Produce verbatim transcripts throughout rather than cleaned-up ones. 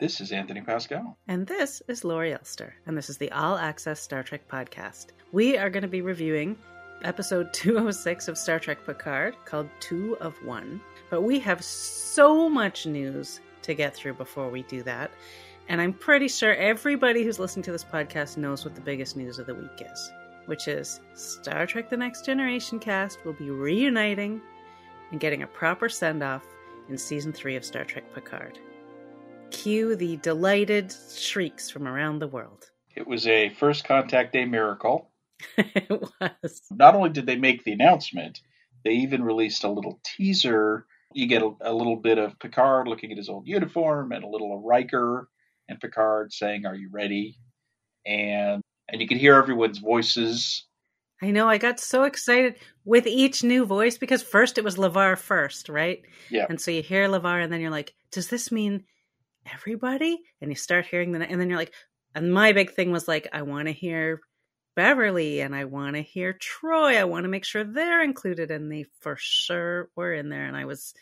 This is Anthony Pascal. And this is Lori Elster. And this is the All Access Star Trek podcast. We are going to be reviewing episode two oh six of Star Trek Picard called Two of One. But we have so much news to get through before we do that. And I'm pretty sure everybody who's listening to this podcast knows what the biggest news of the week is, which is Star Trek The Next Generation cast will be reuniting and getting a proper send-off in season three of Star Trek Picard. Cue the delighted shrieks from around the world. It was a first contact day miracle. It was. Not only did they make the announcement, they even released a little teaser. You get a, a little bit of Picard looking at his old uniform and a little of Riker and Picard saying, "Are you ready?" And and you could hear everyone's voices. I know, I got so excited with each new voice because first it was LeVar first, right? Yeah. And so you hear LeVar and then you're like, does this mean everybody? And you start hearing the, and then you're like, and my big thing was like, I want to hear Beverly and I want to hear Troy. I want to make sure they're included. And they for sure were in there. And I was,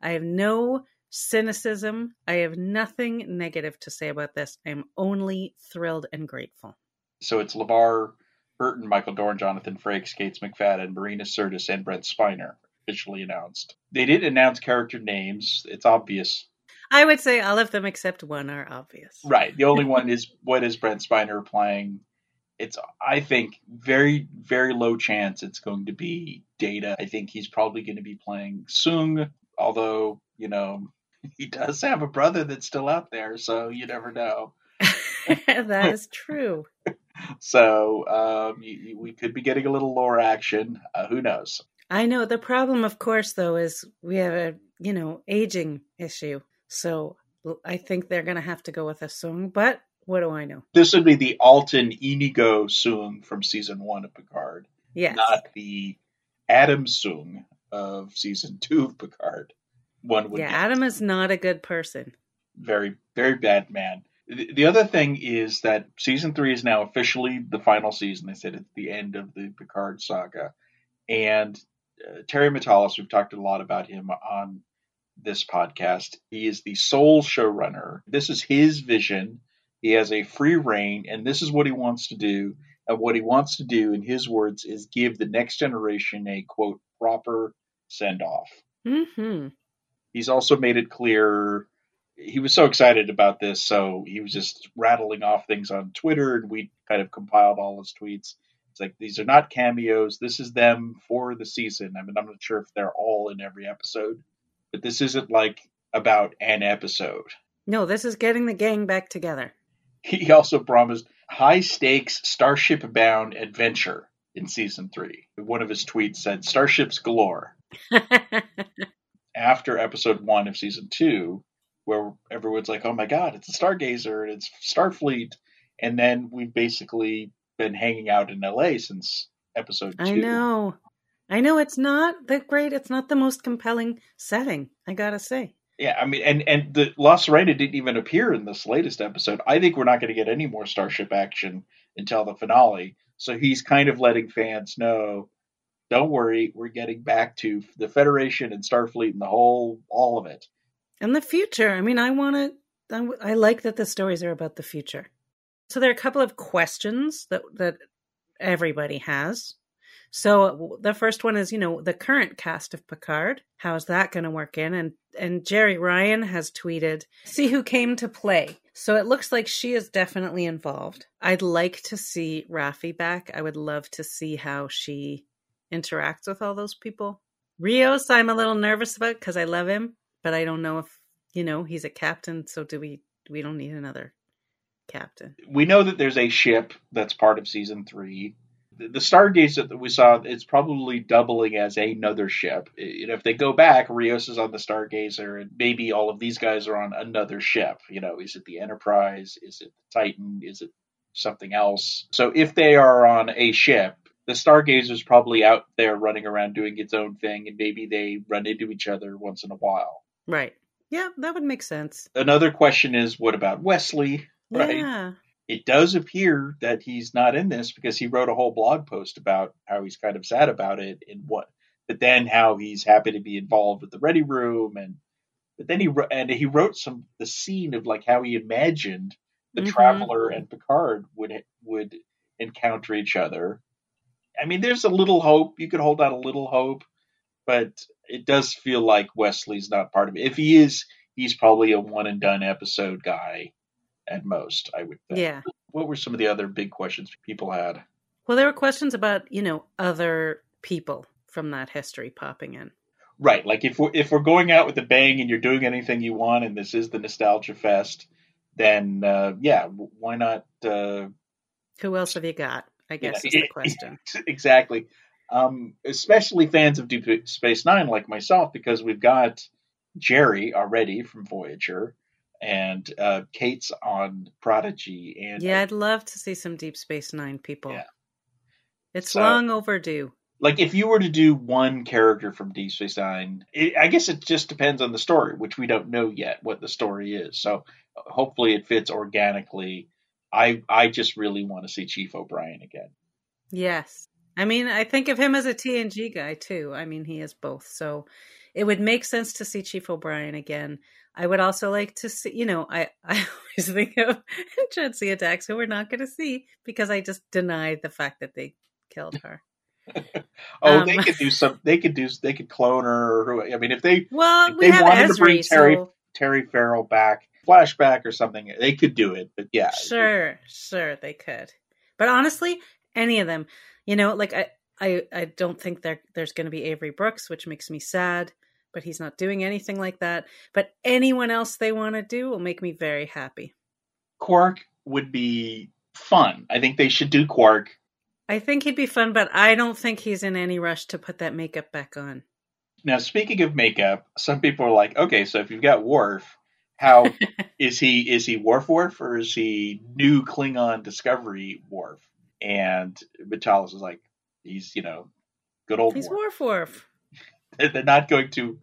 I have no cynicism. I have nothing negative to say about this. I'm only thrilled and grateful. So it's LeVar Burton, Michael Dorn, Jonathan Frakes, Gates McFadden, Marina Sirtis, and Brent Spiner officially announced. They did announce character names. It's obvious. I would say all of them except one are obvious. Right. The only one is, what is Brent Spiner playing? It's, I think, very, very low chance it's going to be Data. I think he's probably going to be playing Sung, although, you know, he does have a brother that's still out there, so you never know. That is true. So um, you, you, we could be getting a little lore action. Uh, who knows? I know. The problem, of course, though, is we have a, you know, aging issue. So I think they're going to have to go with a Sung, but what do I know? This would be the Alton Inigo Sung from season one of Picard. Yes. Not the Adam Sung of season two of Picard. One would. Yeah, Adam is not a good person. Very, very bad man. The other thing is that season three is now officially the final season. They said it's the end of the Picard saga. And uh, Terry Matalas, we've talked a lot about him on this podcast. He is the sole showrunner. This is his vision. He has a free reign, and this is what he wants to do. And what he wants to do, in his words, is give the Next Generation a, quote, proper send-off. Mm-hmm. He's also made it clear. He was so excited about this, so he was just rattling off things on Twitter, and we kind of compiled all his tweets. It's like, these are not cameos. This is them for the season. I mean, I'm not sure if they're all in every episode, but this isn't, like, about an episode. No, this is getting the gang back together. He also promised high-stakes, starship-bound adventure in season three. One of his tweets said, "Starships galore." After episode one of season two, where everyone's like, oh my God, it's a Stargazer and it's Starfleet. And then we've basically been hanging out in L A since episode two. I know. I know it's not that great. It's not the most compelling setting, I gotta say. Yeah, I mean, and, and the La Sirena didn't even appear in this latest episode. I think we're not going to get any more Starship action until the finale. So he's kind of letting fans know, don't worry, we're getting back to the Federation and Starfleet and the whole, all of it. And the future. I mean, I want to, I like that the stories are about the future. So there are a couple of questions that, that everybody has. So the first one is, you know, the current cast of Picard. How is that going to work in? And, and Jeri Ryan has tweeted, "See who came to play." So it looks like she is definitely involved. I'd like to see Raffi back. I would love to see how she interacts with all those people. Rios, I'm a little nervous about because I love him. But I don't know if, you know, he's a captain, so do we we don't need another captain. We know that there's a ship that's part of season three. The, the Stargazer that we saw, it's probably doubling as another ship. You know, if they go back, Rios is on the Stargazer, and maybe all of these guys are on another ship. You know, is it the Enterprise? Is it the Titan? Is it something else? So if they are on a ship, the Stargazer's probably out there running around doing its own thing, and maybe they run into each other once in a while. Right. Yeah, that would make sense. Another question is, what about Wesley? Right. Yeah. It does appear that he's not in this because he wrote a whole blog post about how he's kind of sad about it and what, but then how he's happy to be involved with the Ready Room and But then he wrote, and he wrote some the scene of like how he imagined the mm-hmm. Traveler and Picard would would encounter each other. I mean, there's a little hope. You could hold out a little hope, but it does feel like Wesley's not part of it. If he is, he's probably a one and done episode guy at most, I would think. Yeah. What were some of the other big questions people had? Well, there were questions about, you know, other people from that history popping in. Right. Like if we're, if we're going out with a bang and you're doing anything you want and this is the Nostalgia Fest, then, uh, yeah, why not? Uh, Who else have you got? I guess yeah, is the question. It, exactly. Um, especially fans of Deep Space Nine like myself, because we've got Jeri already from Voyager and uh, Kate's on Prodigy. And yeah, I'd love to see some Deep Space Nine people. Yeah. It's so, long overdue. Like if you were to do one character from Deep Space Nine, it, I guess it just depends on the story, which we don't know yet what the story is. So hopefully it fits organically. I I just really want to see Chief O'Brien again. Yes. I mean, I think of him as a T N G guy, too. I mean, he is both. So it would make sense to see Chief O'Brien again. I would also like to see, you know, I, I always think of Jadzia Dax, who we're not going to see because I just denied the fact that they killed her. oh, um, they could do some. They could do. They could clone her. Or, I mean, if they well, if we they have wanted Ezri, to bring Terry so... Terry Farrell back, flashback or something, they could do it. But yeah, sure, sure, they could. But honestly, any of them, you know, like I, I, I don't think there there's going to be Avery Brooks, which makes me sad. But he's not doing anything like that. But anyone else they want to do will make me very happy. Quark would be fun. I think they should do Quark. I think he'd be fun, but I don't think he's in any rush to put that makeup back on. Now, speaking of makeup, some people are like, okay, so if you've got Worf, how is he? Is he Worf Worf or is he new Klingon Discovery Worf? And Matalas is like, he's, you know, good old he's Worf. He's Worf Worf. They're not going to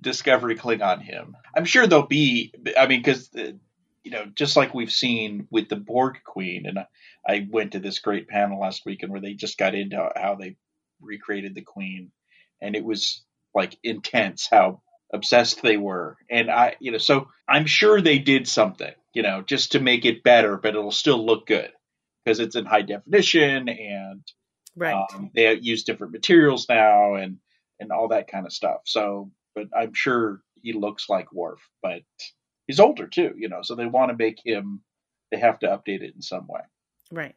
Discovery Klingon him. I'm sure they'll be, I mean, because, you know, just like we've seen with the Borg Queen, and I, I went to this great panel last weekend where they just got into how they recreated the Queen, and it was, like, intense how obsessed they were. And I, you know, so I'm sure they did something, you know, just to make it better, but it'll still look good because it's in high definition, and right. um, they use different materials now, and and all that kind of stuff. So, but I'm sure he looks like Worf, but he's older too, you know, so they want to make him, they have to update it in some way. Right.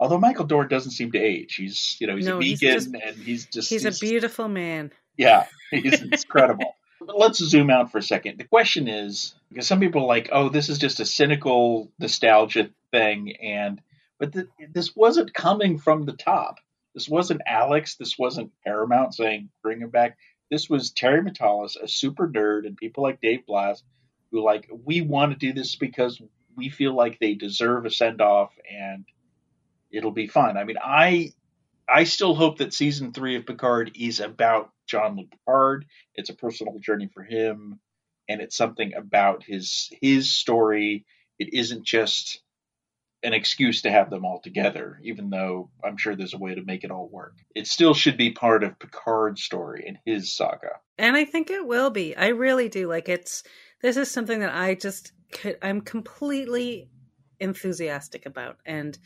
Although Michael Dorn doesn't seem to age. He's, you know, he's no, a vegan he's just, and he's just. He's, he's a beautiful man. Yeah. He's incredible. But let's zoom out for a second. The question is, because some people are like, oh, this is just a cynical nostalgia thing. And, but th- this wasn't coming from the top. This wasn't Alex. This wasn't Paramount saying, bring him back. This was Terry Matalas, a super nerd, and people like Dave Blass, who like, we want to do this because we feel like they deserve a send-off, and it'll be fun. I mean, I I still hope that season three of Picard is about Jean-Luc Picard. It's a personal journey for him, and it's something about his his story. It isn't just an excuse to have them all together, even though I'm sure there's a way to make it all work. It still should be part of Picard's story and his saga. And I think it will be. I really do. Like it's, this is something that I just could, I'm completely enthusiastic about, and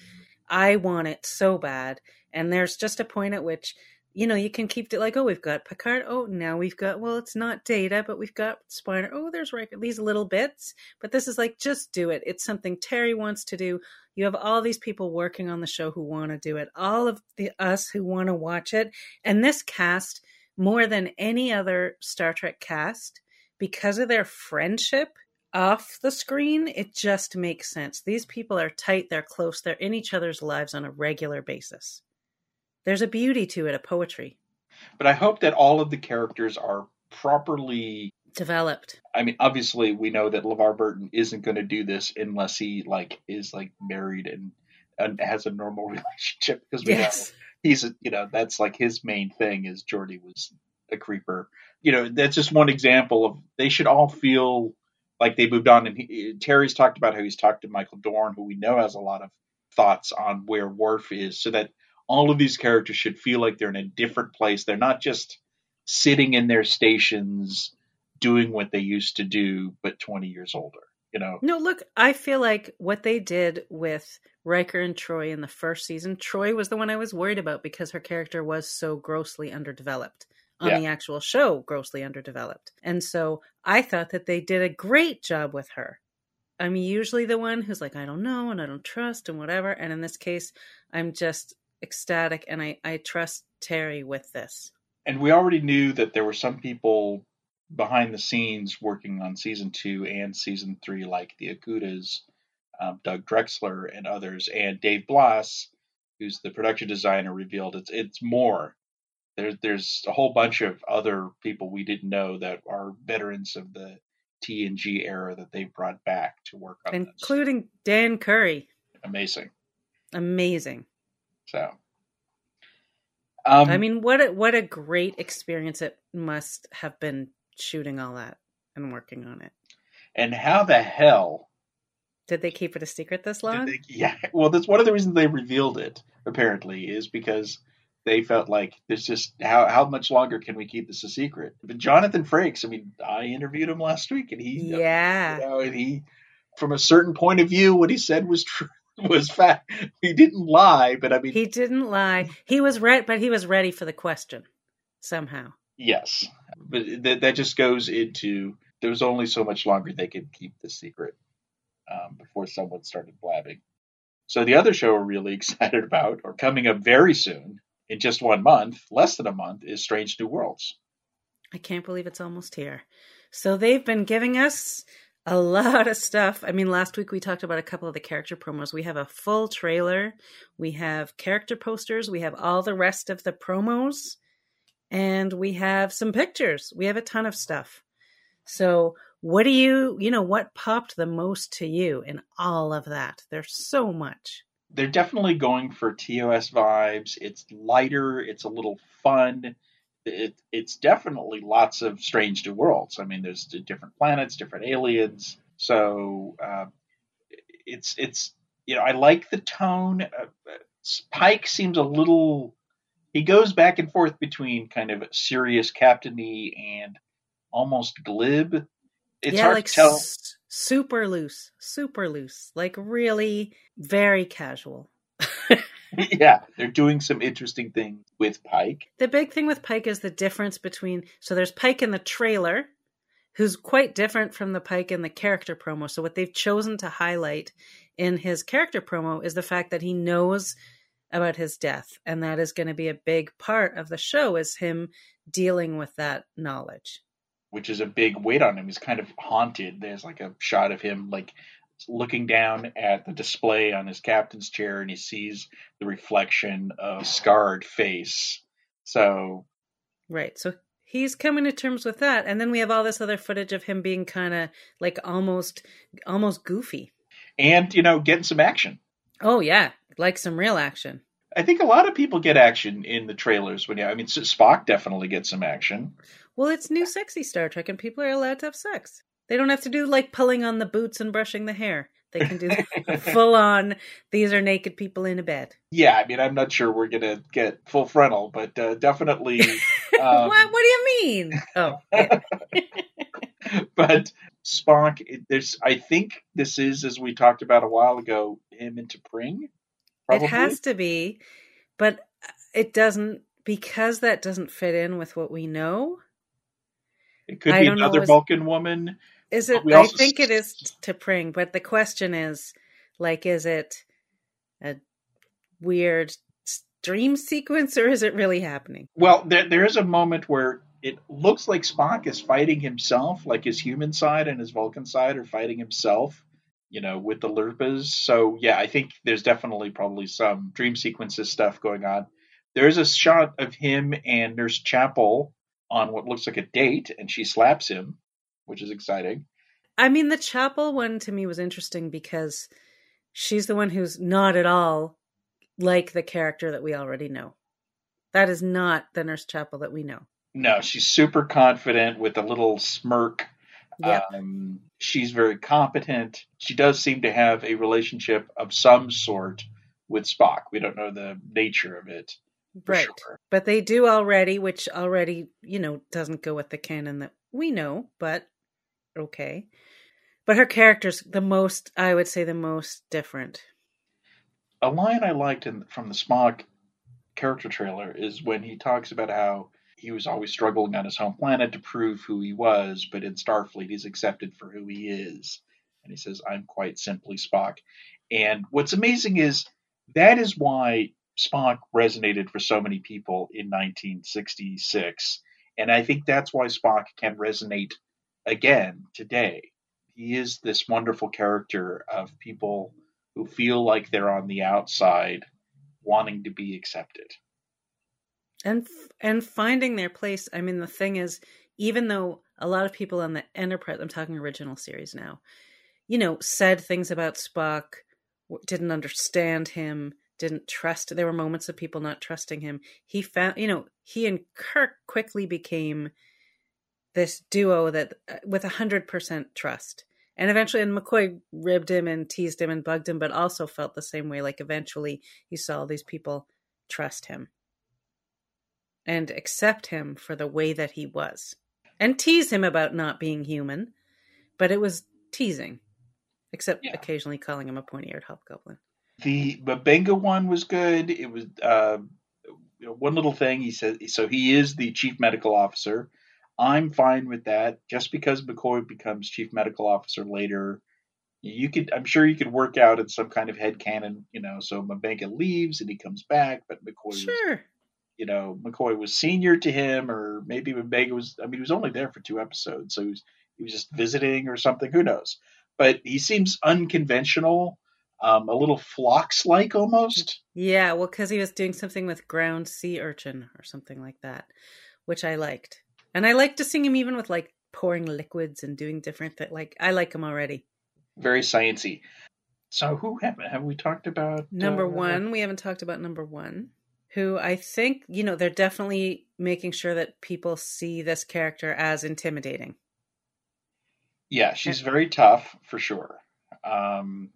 I want it so bad. And there's just a point at which, you know, you can keep it like, oh, we've got Picard. Oh, now we've got, well, it's not Data, but we've got Spiner. Oh, there's Riker. These little bits. But this is like, just do it. It's something Terry wants to do. You have all these people working on the show who want to do it. All of the us who want to watch it. And this cast, more than any other Star Trek cast, because of their friendship off the screen, it just makes sense. These people are tight. They're close. They're in each other's lives on a regular basis. There's a beauty to it, a poetry. But I hope that all of the characters are properly developed. I mean, obviously, we know that LeVar Burton isn't going to do this unless he like is like married and, and has a normal relationship, because we yes. know he's a, you know, that's like his main thing is Geordi was a creeper. You know, that's just one example of they should all feel like they moved on. And he, Terry's talked about how he's talked to Michael Dorn, who we know has a lot of thoughts on where Worf is, so that all of these characters should feel like they're in a different place. They're not just sitting in their stations doing what they used to do, but twenty years older, you know? No, look, I feel like what they did with Riker and Troy in the first season, Troy was the one I was worried about because her character was so grossly underdeveloped on yeah. the actual show, grossly underdeveloped. And so I thought that they did a great job with her. I'm usually the one who's like, I don't know, and I don't trust and whatever. And in this case, I'm just ecstatic. And I, I trust Terry with this. And we already knew that there were some people behind the scenes working on season two and season three, like the Okudas, um, Doug Drexler and others, and Dave Blass, who's the production designer, revealed it's, it's more. There, there's a whole bunch of other people we didn't know that are veterans of the T N G era that they brought back to work on including this. Including Dan Curry. Amazing. Amazing. So. Um, I mean, what a, what a great experience it must have been shooting all that and working on it. And how the hell did they keep it a secret this long? They, yeah. Well, that's one of the reasons they revealed it, apparently, is because they felt like there's just how, how much longer can we keep this a secret? But Jonathan Frakes, I mean, I interviewed him last week, and he, yeah, you know, and he, from a certain point of view, what he said was true, was fact. He didn't lie, but I mean, he didn't lie. He was right, but he was ready for the question somehow. Yes, but th- that just goes into there was only so much longer they could keep the secret um, before someone started blabbing. So the other show we're really excited about, or coming up very soon. In just one month, less than a month, is Strange New Worlds. I can't believe it's almost here. So they've been giving us a lot of stuff. I mean, last week we talked about a couple of the character promos. We have a full trailer. We have character posters. We have all the rest of the promos. And we have some pictures. We have a ton of stuff. So what do you, you know, what popped the most to you in all of that? There's so much. They're definitely going for T O S vibes. It's lighter. It's a little fun. It, it's definitely lots of Strange New Worlds. I mean, there's different planets, different aliens. So uh, it's, it's you know, I like the tone. Uh, Pike seems a little, he goes back and forth between kind of serious captainy and almost glib. It's yeah, hard like to tell. S- Super loose, super loose, like really very casual. Yeah, they're doing some interesting things with Pike. The big thing with Pike is the difference between, so there's Pike in the trailer, who's quite different from the Pike in the character promo. So what they've chosen to highlight in his character promo is the fact that he knows about his death. And that is going to be a big part of the show, is him dealing with that knowledge. Which is a big weight on him. He's kind of haunted. There's like a shot of him like looking down at the display on his captain's chair, and he sees the reflection of a scarred face. So, right. So he's coming to terms with that. And then we have all this other footage of him being kind of like almost, almost goofy. And, you know, getting some action. Oh, yeah. Like some real action. I think a lot of people get action in the trailers. When you, I mean, Spock definitely gets some action. Well, it's new sexy Star Trek, and people are allowed to have sex. They don't have to do, like, pulling on the boots and brushing the hair. They can do full-on, these are naked people in a bed. Yeah, I mean, I'm not sure we're going to get full frontal, but uh, definitely... Um... what, what do you mean? Oh, yeah. But Spock, there's, I think this is, as we talked about a while ago, him into Pring. Probably. It has to be, but it doesn't, because that doesn't fit in with what we know. It could I be another know, is, Vulcan woman. Is it? I think st- it is to Pring, but the question is, like, is it a weird dream sequence, or is it really happening? Well, there there is a moment where it looks like Spock is fighting himself, like his human side and his Vulcan side are fighting himself. You know, with the Lurpas. So, yeah, I think there's definitely probably some dream sequences stuff going on. There is a shot of him and Nurse Chapel on what looks like a date, and she slaps him, which is exciting. I mean, the Chapel one to me was interesting because she's the one who's not at all like the character that we already know. That is not the Nurse Chapel that we know. No, she's super confident with a little smirk. Yep. Um, she's very competent. She does seem to have a relationship of some sort with Spock. We don't know the nature of it. Right. Sure. But they do already, which already, you know, doesn't go with the canon that we know, but okay. But her character's the most, I would say, the most different. A line I liked in, from the Spock character trailer is when he talks about how he was always struggling on his home planet to prove who he was, but in Starfleet he's accepted for who he is. And he says, I'm quite simply Spock. And what's amazing is that is why Spock resonated for so many people in nineteen sixty-six. And I think that's why Spock can resonate again today. He is this wonderful character of people who feel like they're on the outside, wanting to be accepted. And and finding their place. I mean, the thing is, even though a lot of people on the Enterprise, I'm talking original series now, you know, said things about Spock, didn't understand him, didn't trust. There were moments of people not trusting him. He found, you know, he and Kirk quickly became this duo that with one hundred percent trust. And eventually, and McCoy ribbed him and teased him and bugged him, but also felt the same way. Like eventually you saw these people trust him and accept him for the way that he was and tease him about not being human. But it was teasing, except yeah. occasionally calling him a pointy-eared hobgoblin. The M'Benga one was good. It was uh, one little thing he said. So he is the chief medical officer. I'm fine with that. Just because McCoy becomes chief medical officer later, you could, I'm sure you could work out in some kind of headcanon, you know, so M'Benga leaves and he comes back, but McCoy, sure. was, you know, McCoy was senior to him, or maybe M'Benga was, I mean, he was only there for two episodes. So he was, he was just visiting or something, who knows, but he seems unconventional, um, a little Phlox-like almost. Yeah. Well, cause he was doing something with ground sea urchin or something like that, which I liked. And I like to sing him even with like pouring liquids and doing different things. Like I like him already. Very sciencey. So who have, have we talked about? Number uh, one. We haven't talked about number one, who I think, you know, they're definitely making sure that people see this character as intimidating. Yeah, she's and, very tough for sure. Um,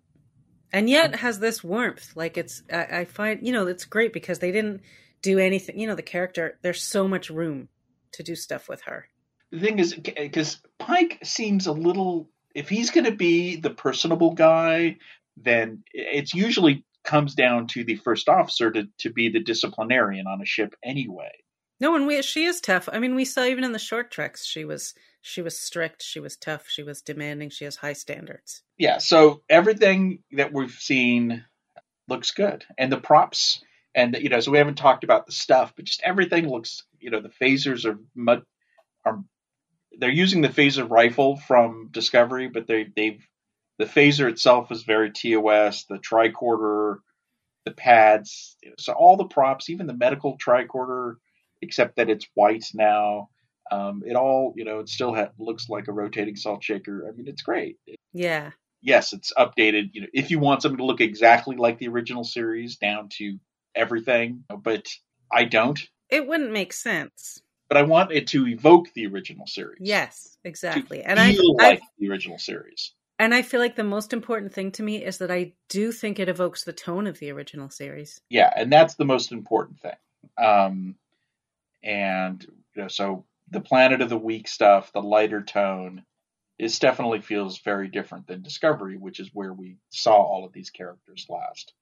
and yet has this warmth. Like it's, I, I find, you know, it's great because they didn't do anything. You know, the character, there's so much room to do stuff with her. The thing is, because Pike seems a little, if he's going to be the personable guy, then it's usually comes down to the first officer to, to be the disciplinarian on a ship anyway. No, and we, she is tough. I mean, we saw even in the short treks, she was, she was strict, she was tough, she was demanding, she has high standards. Yeah, so everything that we've seen looks good. And the props, and, you know, so we haven't talked about the stuff, but just everything looks, you know, the phasers are, mud, are they're using the phaser rifle from Discovery, but they, they've, the phaser itself is very T O S, the tricorder, the pads. So all the props, even the medical tricorder, except that it's white now. Um, it all, you know, it still ha- looks like a rotating salt shaker. I mean, it's great. Yeah. Yes, it's updated. You know, if you want something to look exactly like the original series down to everything, but I don't. It wouldn't make sense. But I want it to evoke the original series. Yes, exactly. To and feel I feel like I, the original series. And I feel like the most important thing to me is that I do think it evokes the tone of the original series. Yeah, and that's the most important thing. Um, and you know, so the Planet of the Week stuff, the lighter tone, is definitely feels very different than Discovery, which is where we saw all of these characters last.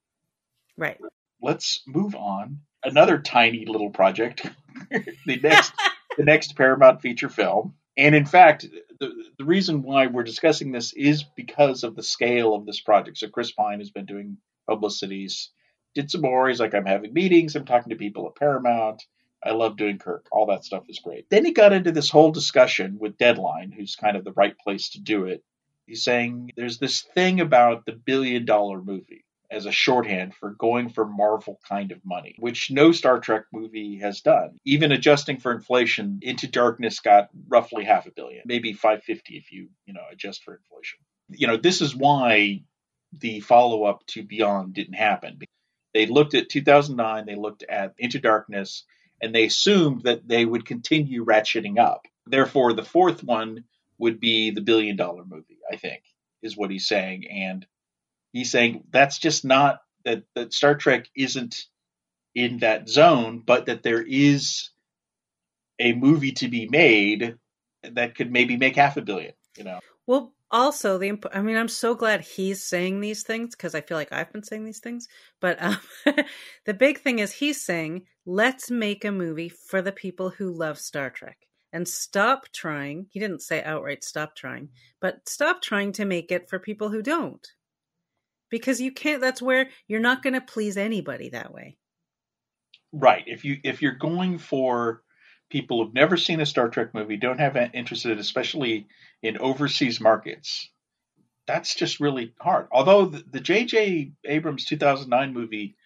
Right. Let's move on. Another tiny little project, the next the next Paramount feature film. And in fact, the, the reason why we're discussing this is because of the scale of this project. So Chris Pine has been doing publicities, did some more. He's like, I'm having meetings. I'm talking to people at Paramount. I love doing Kirk. All that stuff is great. Then he got into this whole discussion with Deadline, who's kind of the right place to do it. He's saying there's this thing about the billion dollar movie as a shorthand for going for Marvel kind of money, which no Star Trek movie has done. Even adjusting for inflation, Into Darkness got roughly half a billion, maybe five fifty if you, you know, adjust for inflation. You know, this is why the follow-up to Beyond didn't happen. They looked at two thousand nine, they looked at Into Darkness, and they assumed that they would continue ratcheting up. Therefore, the fourth one would be the billion-dollar movie, I think, is what he's saying. And he's saying that's just not that, that Star Trek isn't in that zone, but that there is a movie to be made that could maybe make half a billion, you know? Well, also, the imp- I mean, I'm so glad he's saying these things because I feel like I've been saying these things. But um, the big thing is he's saying, let's make a movie for the people who love Star Trek and stop trying. He didn't say outright stop trying, but stop trying to make it for people who don't. Because you can't, that's where you're not going to please anybody that way. Right. If you, if you're going for people who've never seen a Star Trek movie, don't have an interest in, especially in overseas markets, that's just really hard. Although the J J Abrams two thousand nine movie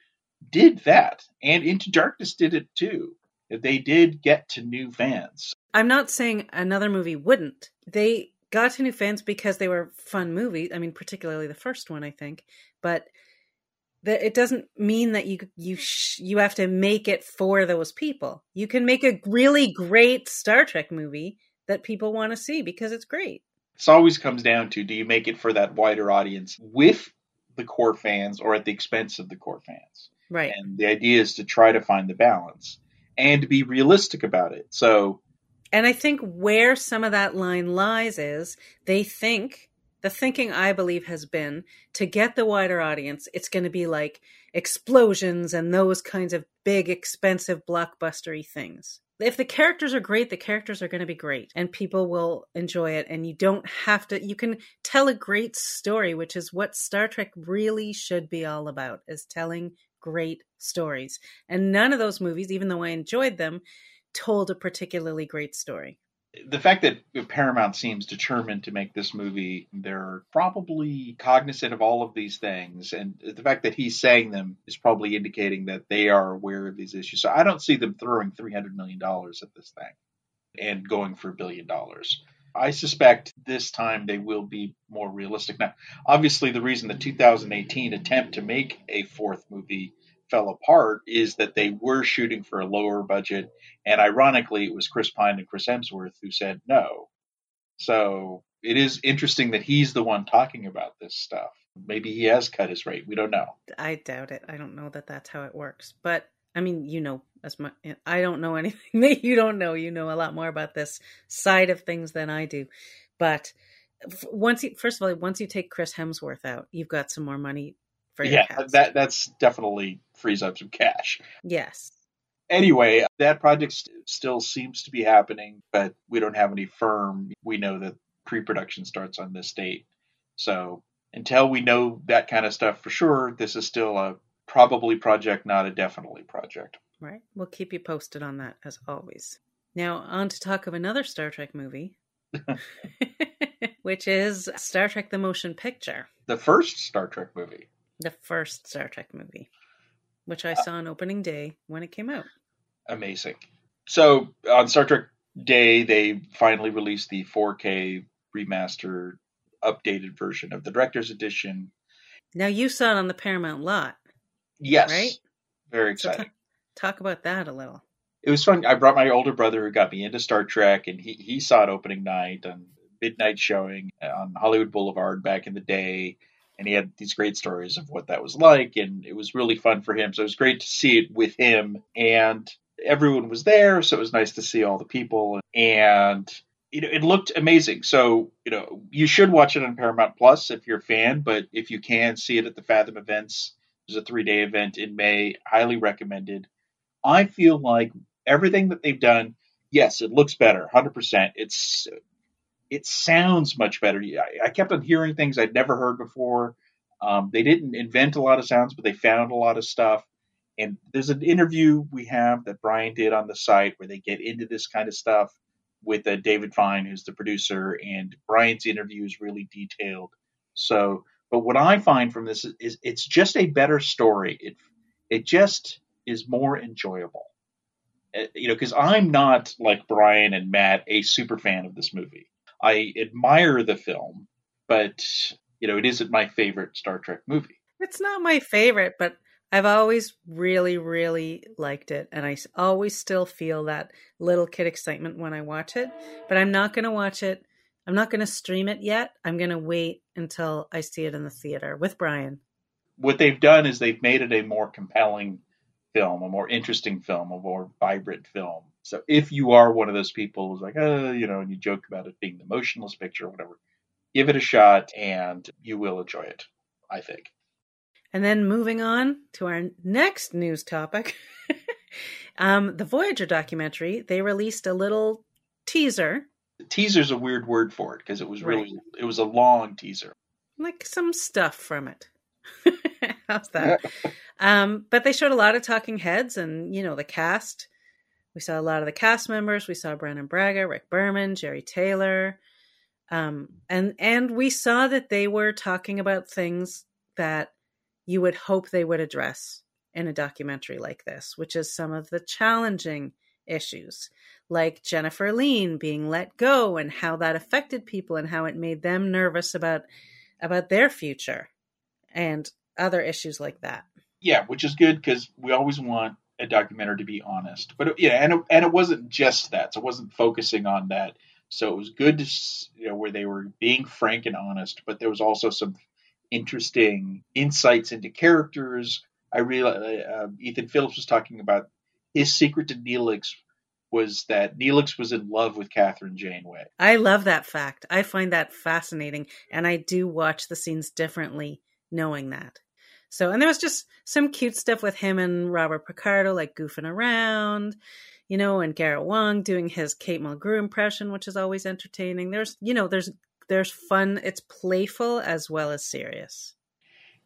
did that, and Into Darkness did it too. They did get to new fans. I'm not saying another movie wouldn't. They got to new fans because they were fun movies. I mean, particularly the first one, I think. But the, it doesn't mean that you you sh- you have to make it for those people. You can make a really great Star Trek movie that people want to see because it's great. It always comes down to, do you make it for that wider audience with the core fans or at the expense of the core fans? Right. And the idea is to try to find the balance and be realistic about it. So, and I think where some of that line lies is they think, the thinking I believe has been, to get the wider audience, it's going to be like explosions and those kinds of big, expensive, blockbustery things. If the characters are great, the characters are going to be great and people will enjoy it. And you don't have to, you can tell a great story, which is what Star Trek really should be all about, is telling great stories. And none of those movies, even though I enjoyed them, told a particularly great story. The fact that Paramount seems determined to make this movie, they're probably cognizant of all of these things. And the fact that he's saying them is probably indicating that they are aware of these issues. So I don't see them throwing three hundred million dollars at this thing and going for a billion dollars. I suspect this time they will be more realistic. Now, obviously, the reason the two thousand eighteen attempt to make a fourth movie fell apart is that they were shooting for a lower budget. And ironically, it was Chris Pine and Chris Hemsworth who said no. So it is interesting that he's the one talking about this stuff. Maybe he has cut his rate. We don't know. I doubt it. I don't know that that's how it works. But I mean, you know, as much, I don't know anything that you don't know. You know a lot more about this side of things than I do. But once you, first of all, once you take Chris Hemsworth out, you've got some more money for your cast. Yeah, that, that's definitely frees up some cash. Yes. Anyway, that project st- still seems to be happening, but we don't have any firm. We know that pre-production starts on this date. So until we know that kind of stuff for sure, this is still a probably project, not a definitely project. Right. We'll keep you posted on that as always. Now on to talk of another Star Trek movie, which is Star Trek the Motion Picture. The first Star Trek movie. The first Star Trek movie, which I uh, saw on opening day when it came out. Amazing. So on Star Trek Day, they finally released the four K remastered updated version of the director's edition. Now you saw it on the Paramount lot. Yes. Right? Very exciting. So t- talk about that a little. It was fun. I brought my older brother who got me into Star Trek, and he, he saw it opening night on midnight showing on Hollywood Boulevard back in the day. And he had these great stories of what that was like. And it was really fun for him. So it was great to see it with him. And everyone was there. So it was nice to see all the people. And you know, it looked amazing. So you know, you should watch it on Paramount Plus if you're a fan. But if you can, see it at the Fathom events. It was a three-day event in May, highly recommended. I feel like everything that they've done, yes, it looks better, one hundred percent. It's, it sounds much better. I, I kept on hearing things I'd never heard before. Um, they didn't invent a lot of sounds, but they found a lot of stuff. And there's an interview we have that Brian did on the site where they get into this kind of stuff with uh, David Fine, who's the producer, and Brian's interview is really detailed. So... But what I find from this is, is it's just a better story. It it just is more enjoyable, uh, you know, because I'm not like Brian and Matt, a super fan of this movie. I admire the film, but, you know, it isn't my favorite Star Trek movie. It's not my favorite, but I've always really, really liked it. And I always still feel that little kid excitement when I watch it, but I'm not going to watch it. I'm not going to stream it yet. I'm going to wait until I see it in the theater with Brian. What they've done is they've made it a more compelling film, a more interesting film, a more vibrant film. So if you are one of those people who's like, oh, you know, and you joke about it being the motionless picture or whatever, give it a shot and you will enjoy it, I think. And then moving on to our next news topic, um, the Voyager documentary, they released a little teaser. Teaser's a weird word for it because it was really, right. It was a long teaser. Like some stuff from it. How's that? um, but they showed a lot of talking heads and, you know, the cast. We saw a lot of the cast members. We saw Brandon Braga, Rick Berman, Jerry Taylor. Um, and, and we saw that they were talking about things that you would hope they would address in a documentary like this, which is some of the challenging issues, like Jennifer Lean being let go and how that affected people and how it made them nervous about about their future and other issues like that. Yeah, which is good because we always want a documentary to be honest. But yeah, and it, and it wasn't just that. So it wasn't focusing on that. So it was good to, you know, where they were being frank and honest, but there was also some interesting insights into characters. I realized uh, Ethan Phillips was talking about his secret to Neelix was that Neelix was in love with Catherine Janeway. I love that fact. I find that fascinating. And I do watch the scenes differently knowing that. So, and there was just some cute stuff with him and Robert Picardo, like goofing around, you know, and Garrett Wong doing his Kate Mulgrew impression, which is always entertaining. There's, you know, there's, there's fun. It's playful as well as serious.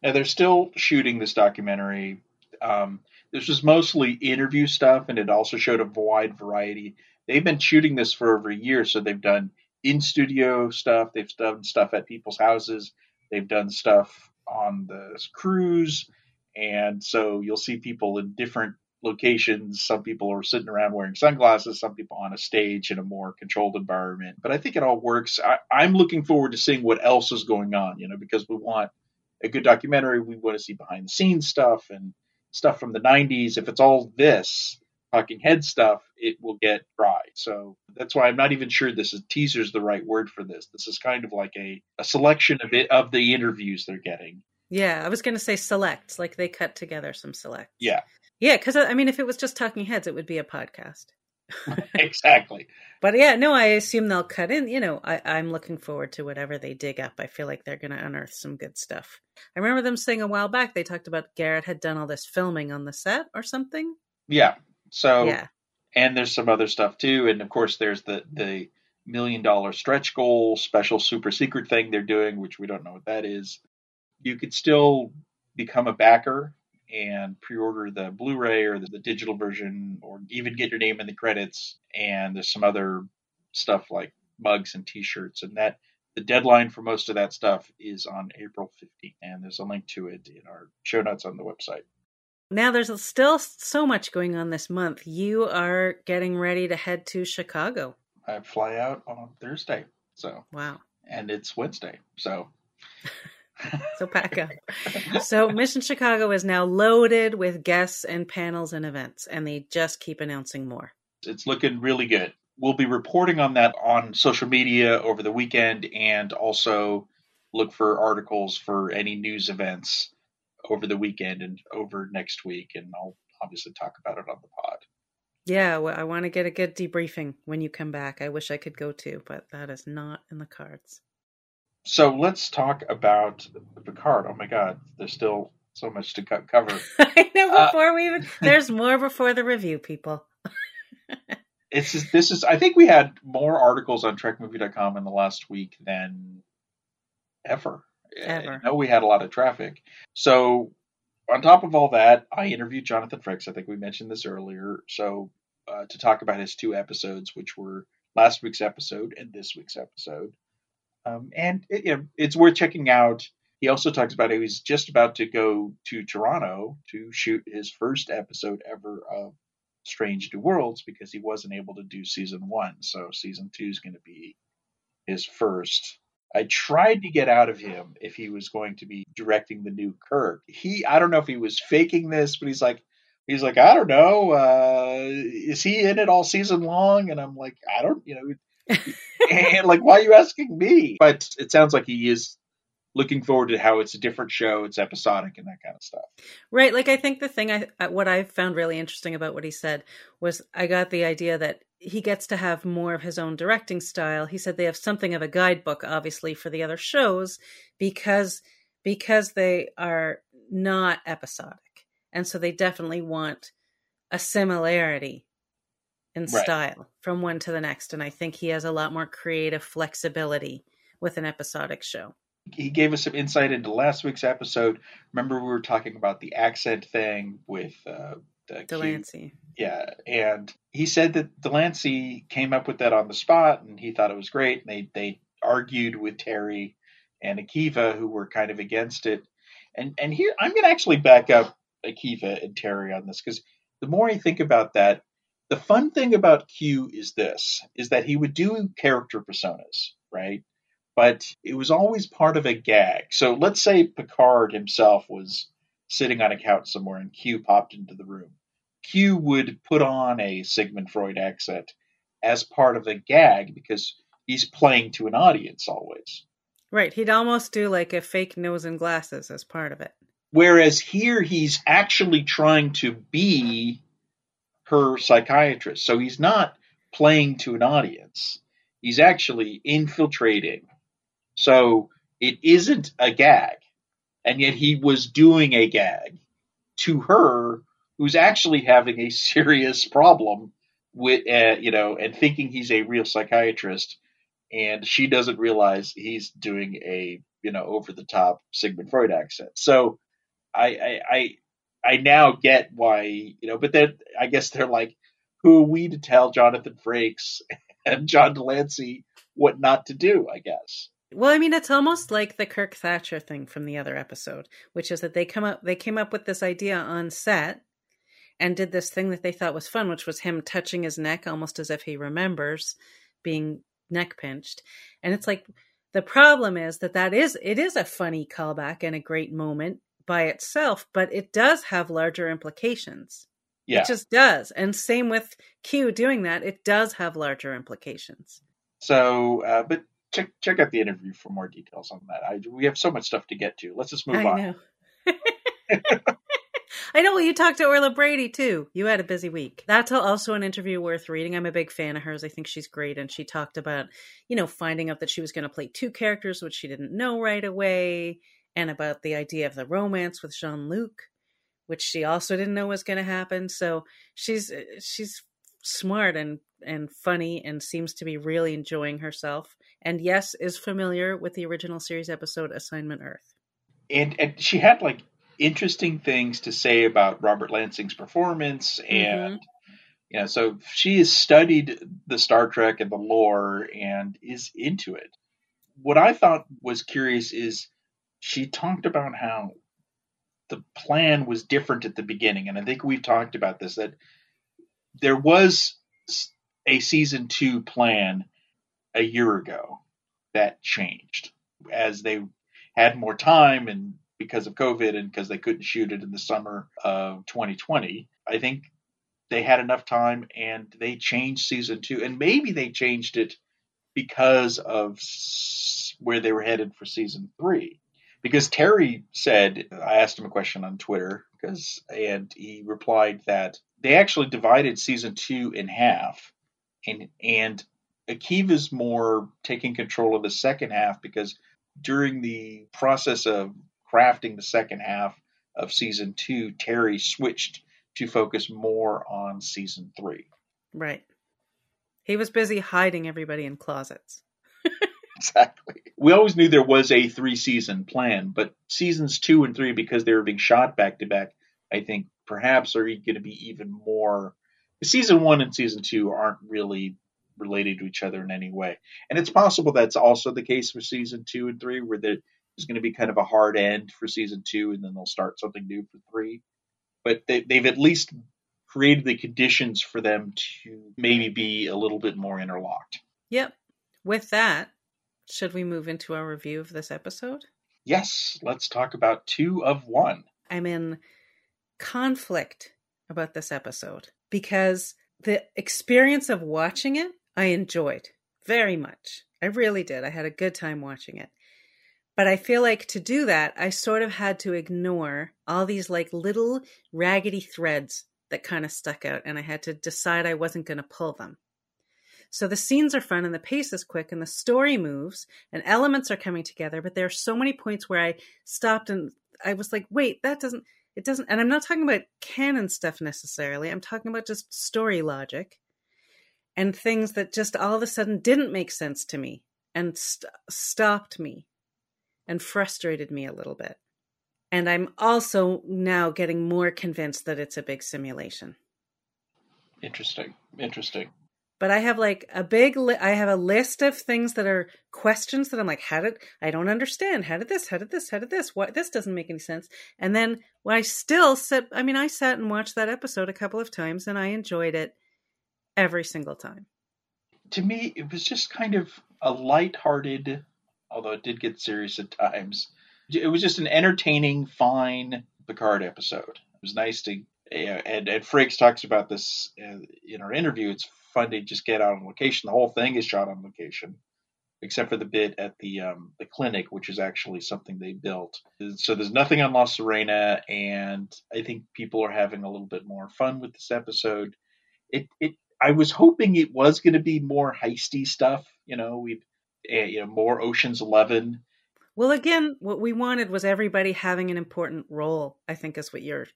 Now they're still shooting this documentary. Um, This was mostly interview stuff, and it also showed a wide variety. They've been shooting this for over a year, so they've done in-studio stuff. They've done stuff at people's houses. They've done stuff on the cruise, and so you'll see people in different locations. Some people are sitting around wearing sunglasses, some people on a stage in a more controlled environment. But I think it all works. I, I'm looking forward to seeing what else is going on, you know, because we want a good documentary. We want to see behind-the-scenes stuff and stuff from the nineties. If it's all this talking head stuff, it will get dry. So that's why I'm not even sure this is teaser is the right word for this. This is kind of like a, a selection of it, of the interviews they're getting. Yeah. I was going to say selects, like they cut together some selects. Yeah. Yeah. Cause I mean, if it was just talking heads, it would be a podcast. Exactly. But yeah, no, I assume they'll cut in, you know, I, I'm looking forward to whatever they dig up. I feel like they're going to unearth some good stuff. I remember them saying a while back, they talked about Garrett had done all this filming on the set or something. Yeah. So, yeah. And there's some other stuff too. And of course there's the, the million dollar stretch goal, special super secret thing they're doing, which we don't know what that is. You could still become a backer and pre-order the Blu-ray or the, the digital version, or even get your name in the credits. And there's some other stuff like mugs and t-shirts, and that the deadline for most of that stuff is on April fifteenth. And there's a link to it in our show notes on the website. Now there's still so much going on this month. You are getting ready to head to Chicago. I fly out on Thursday. So, wow. And it's Wednesday. So So pack up. So Mission Chicago is now loaded with guests and panels and events, and they just keep announcing more. It's looking really good. We'll be reporting on that on social media over the weekend, and also look for articles for any news events over the weekend and over next week. And I'll obviously talk about it on the pod. Yeah, well, I want to get a good debriefing when you come back. I wish I could go too, but that is not in the cards. So let's talk about Picard. Oh my God, there's still so much to cover. I know. Before uh, we even, there's more before the review, people. It's just, this is. I think we had more articles on Trek Movie dot com in the last week than ever. Ever. I know we had a lot of traffic. So on top of all that, I interviewed Jonathan Frakes. I think we mentioned this earlier. So uh, to talk about his two episodes, which were last week's episode and this week's episode. Um, and it, you know, it's worth checking out. He also talks about how he's just about to go to Toronto to shoot his first episode ever of Strange New Worlds because he wasn't able to do season one. So season two is going to be his first. I tried to get out of him if he was going to be directing the new Kirk. He, I don't know if he was faking this, but he's like, he's like, I don't know. Uh, is he in it all season long? And I'm like, I don't, you know. And like, why are you asking me? But it sounds like he is looking forward to how it's a different show, it's episodic and that kind of stuff. Right. Like, I think the thing I, what I found really interesting about what he said was I got the idea that he gets to have more of his own directing style. He said they have something of a guidebook, obviously, for the other shows because, because they are not episodic. And so they definitely want a similarity in right. style from one to the next. And I think he has a lot more creative flexibility with an episodic show. He gave us some insight into last week's episode. Remember, we were talking about the accent thing with uh, the Delancey. Key. Yeah. And he said that Delancey came up with that on the spot and he thought it was great. And they, they argued with Terry and Akiva, who were kind of against it. And, and here, I'm going to actually back up Akiva and Terry on this, because the more I think about that, the fun thing about Q is this, is that he would do character personas, right? But it was always part of a gag. So let's say Picard himself was sitting on a couch somewhere and Q popped into the room. Q would put on a Sigmund Freud accent as part of a gag because he's playing to an audience always. Right. He'd almost do like a fake nose and glasses as part of it. Whereas here he's actually trying to be her psychiatrist. So he's not playing to an audience. He's actually infiltrating. So it isn't a gag, and yet he was doing a gag to her, who's actually having a serious problem with, uh, you know, and thinking he's a real psychiatrist, and she doesn't realize he's doing a, you know, over the top Sigmund Freud accent. So I, I, I, I now get why, you know, but then I guess they're like, who are we to tell Jonathan Frakes and John Delancey what not to do? I guess. Well, I mean, it's almost like the Kirk Thatcher thing from the other episode, which is that they come up, they came up with this idea on set and did this thing that they thought was fun, which was him touching his neck, almost as if he remembers being neck pinched. And it's like, the problem is that that is, it is a funny callback and a great moment by itself, but it does have larger implications. Yeah. It just does. And same with Q doing that. It does have larger implications. So, uh, but, Check check out the interview for more details on that. I, we have so much stuff to get to. Let's just move I on. Know. I know. Well, you talked to Orla Brady, too. You had a busy week. That's also an interview worth reading. I'm a big fan of hers. I think she's great. And she talked about, you know, finding out that she was going to play two characters, which she didn't know right away. And about the idea of the romance with Jean-Luc, which she also didn't know was going to happen. So she's she's smart and and funny and seems to be really enjoying herself. And yes, is familiar with the original series episode Assignment Earth. And, and she had like interesting things to say about Robert Lansing's performance. And, mm-hmm. you know, so she has studied the Star Trek and the lore and is into it. What I thought was curious is she talked about how the plan was different at the beginning. And I think we've talked about this, that there was a season two plan a year ago that changed as they had more time, and because of COVID and because they couldn't shoot it in the summer of twenty twenty, I think they had enough time and they changed season two, and maybe they changed it because of where they were headed for season three, because Terry said, I asked him a question on Twitter because, and he replied that they actually divided season two in half, and, and Akiva's more taking control of the second half, because during the process of crafting the second half of season two, Terry switched to focus more on season three. Right. He was busy hiding everybody in closets. Exactly. We always knew there was a three season plan, but seasons two and three, because they were being shot back to back, I think perhaps are going to be even more. Season one and season two aren't really related to each other in any way. And it's possible that's also the case for season two and three, where there's going to be kind of a hard end for season two, and then they'll start something new for three. But they, they've at least created the conditions for them to maybe be a little bit more interlocked. Yep. With that, should we move into our review of this episode? Yes. Let's talk about Two of One. I'm in conflict about this episode because the experience of watching it I enjoyed very much. I really did. I had a good time watching it. But I feel like to do that, I sort of had to ignore all these like little raggedy threads that kind of stuck out, and I had to decide I wasn't going to pull them. So the scenes are fun and the pace is quick and the story moves and elements are coming together, but there are so many points where I stopped and I was like, wait, that doesn't, it doesn't. And I'm not talking about canon stuff necessarily. I'm talking about just story logic and things that just all of a sudden didn't make sense to me and st- stopped me and frustrated me a little bit. And I'm also now getting more convinced that it's a big simulation. Interesting. Interesting. But I have like a big, li- I have a list of things that are questions that I'm like, how did, I don't understand. How did this, how did this, how did this, what, this doesn't make any sense. And then when I still sit, I mean, I sat and watched that episode a couple of times and I enjoyed it every single time. To me, it was just kind of a lighthearted, although it did get serious at times. It was just an entertaining, fine Picard episode. It was nice to, and, and Frakes talks about this in our interview. It's fun to just get out on location. The whole thing is shot on location, except for the bit at the um, the clinic, which is actually something they built. So there's nothing on La Sirena, and I think people are having a little bit more fun with this episode. It it I was hoping it was going to be more heisty stuff, you know, we'd uh, you know more Ocean's Eleven. Well, again, what we wanted was everybody having an important role, I think is what you're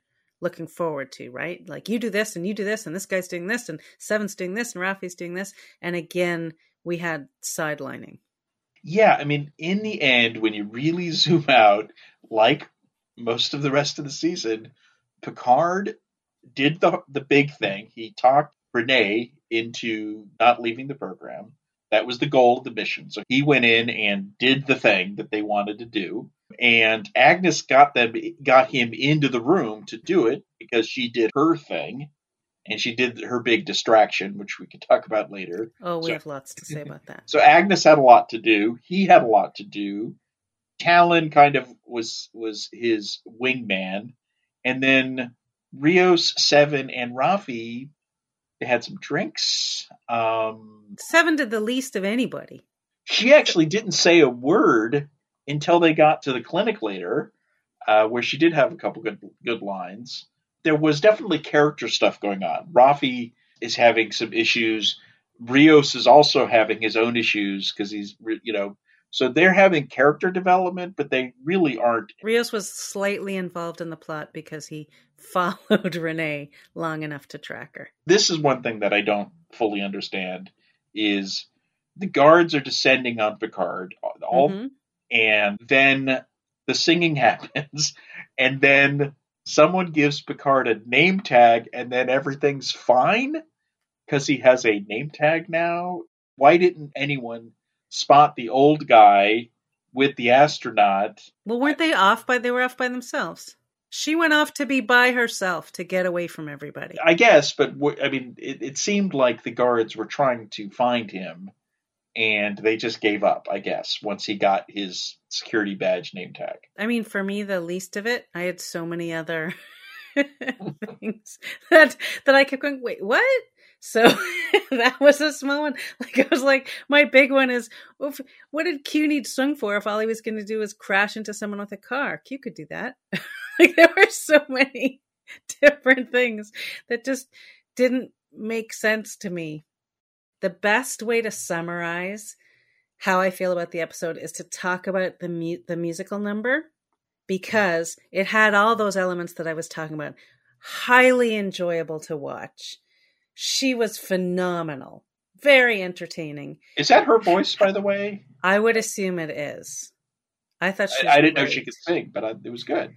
looking forward to, right? Like you do this and you do this and this guy's doing this and Seven's doing this and Rafi's doing this. And again, we had sidelining. Yeah. I mean, in the end, when you really zoom out, like most of the rest of the season, Picard did the the big thing. He talked Renee into not leaving the program. That was the goal of the mission. So he went in and did the thing that they wanted to do. And Agnes got them, got him into the room to do it because she did her thing. And she did her big distraction, which we can talk about later. Oh, we so, have lots to say about that. So Agnes had a lot to do. He had a lot to do. Talon kind of was was his wingman. And then Rios, Seven, and Rafi had some drinks. Um, Seven did the least of anybody. She actually didn't say a word until they got to the clinic later, uh, where she did have a couple good good lines. There was definitely character stuff going on. Rafi is having some issues. Rios is also having his own issues because he's, you know, so they're having character development, but they really aren't. Rios was slightly involved in the plot because he followed Renee long enough to track her. This is one thing that I don't fully understand is the guards are descending on Picard. All mm-hmm. And then the singing happens, and then someone gives Picard a name tag, and then everything's fine because he has a name tag now. Why didn't anyone spot the old guy with the astronaut? Well, weren't they off by, they were off by themselves. She went off to be by herself to get away from everybody. I guess, but w- I mean, it, it seemed like the guards were trying to find him. And they just gave up, I guess, once he got his security badge name tag. I mean, for me, the least of it, I had so many other things that that I kept going, wait, what? So that was a small one. Like I was like, my big one is, oof, what did Q need sung for if all he was going to do was crash into someone with a car? Q could do that. Like there were so many different things that just didn't make sense to me. The best way to summarize how I feel about the episode is to talk about the mu- the musical number, because it had all those elements that I was talking about. Highly enjoyable to watch. She was phenomenal. Very entertaining. Is that her voice, by the way? I would assume it is. I thought she was I, I didn't great. know she could sing, but I, it was good.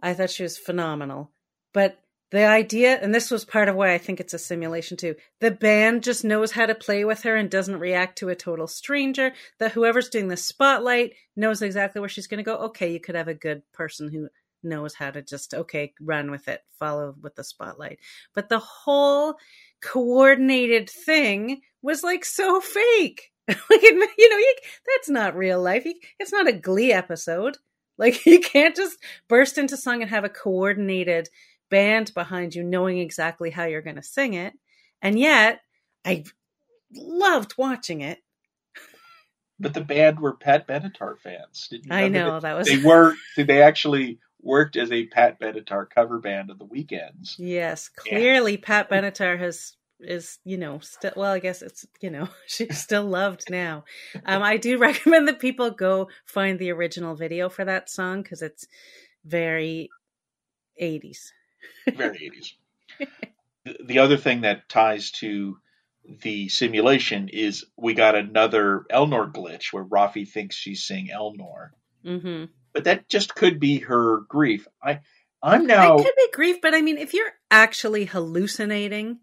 I thought she was phenomenal. But the idea, and this was part of why I think it's a simulation too, the band just knows how to play with her and doesn't react to a total stranger. That whoever's doing the spotlight knows exactly where she's going to go. Okay, you could have a good person who knows how to just, okay, run with it, follow with the spotlight. But the whole coordinated thing was like so fake. Like, you know, you, that's not real life. You, it's not a Glee episode. Like you can't just burst into song and have a coordinated band behind you knowing exactly how you're going to sing it. And yet I loved watching it. But the band were Pat Benatar fans. Did you know I know that, that was they were they actually worked as a Pat Benatar cover band on the weekends. Yes, clearly and... Pat Benatar has is you know still well. I guess it's you know she's still loved now. Um, I do recommend that people go find the original video for that song because it's very eighties. Very eighties. The other thing that ties to the simulation is we got another Elnor glitch where Rafi thinks she's seeing Elnor, mm-hmm. but that just could be her grief. I, I'm now. It could be grief, but I mean, if you're actually hallucinating,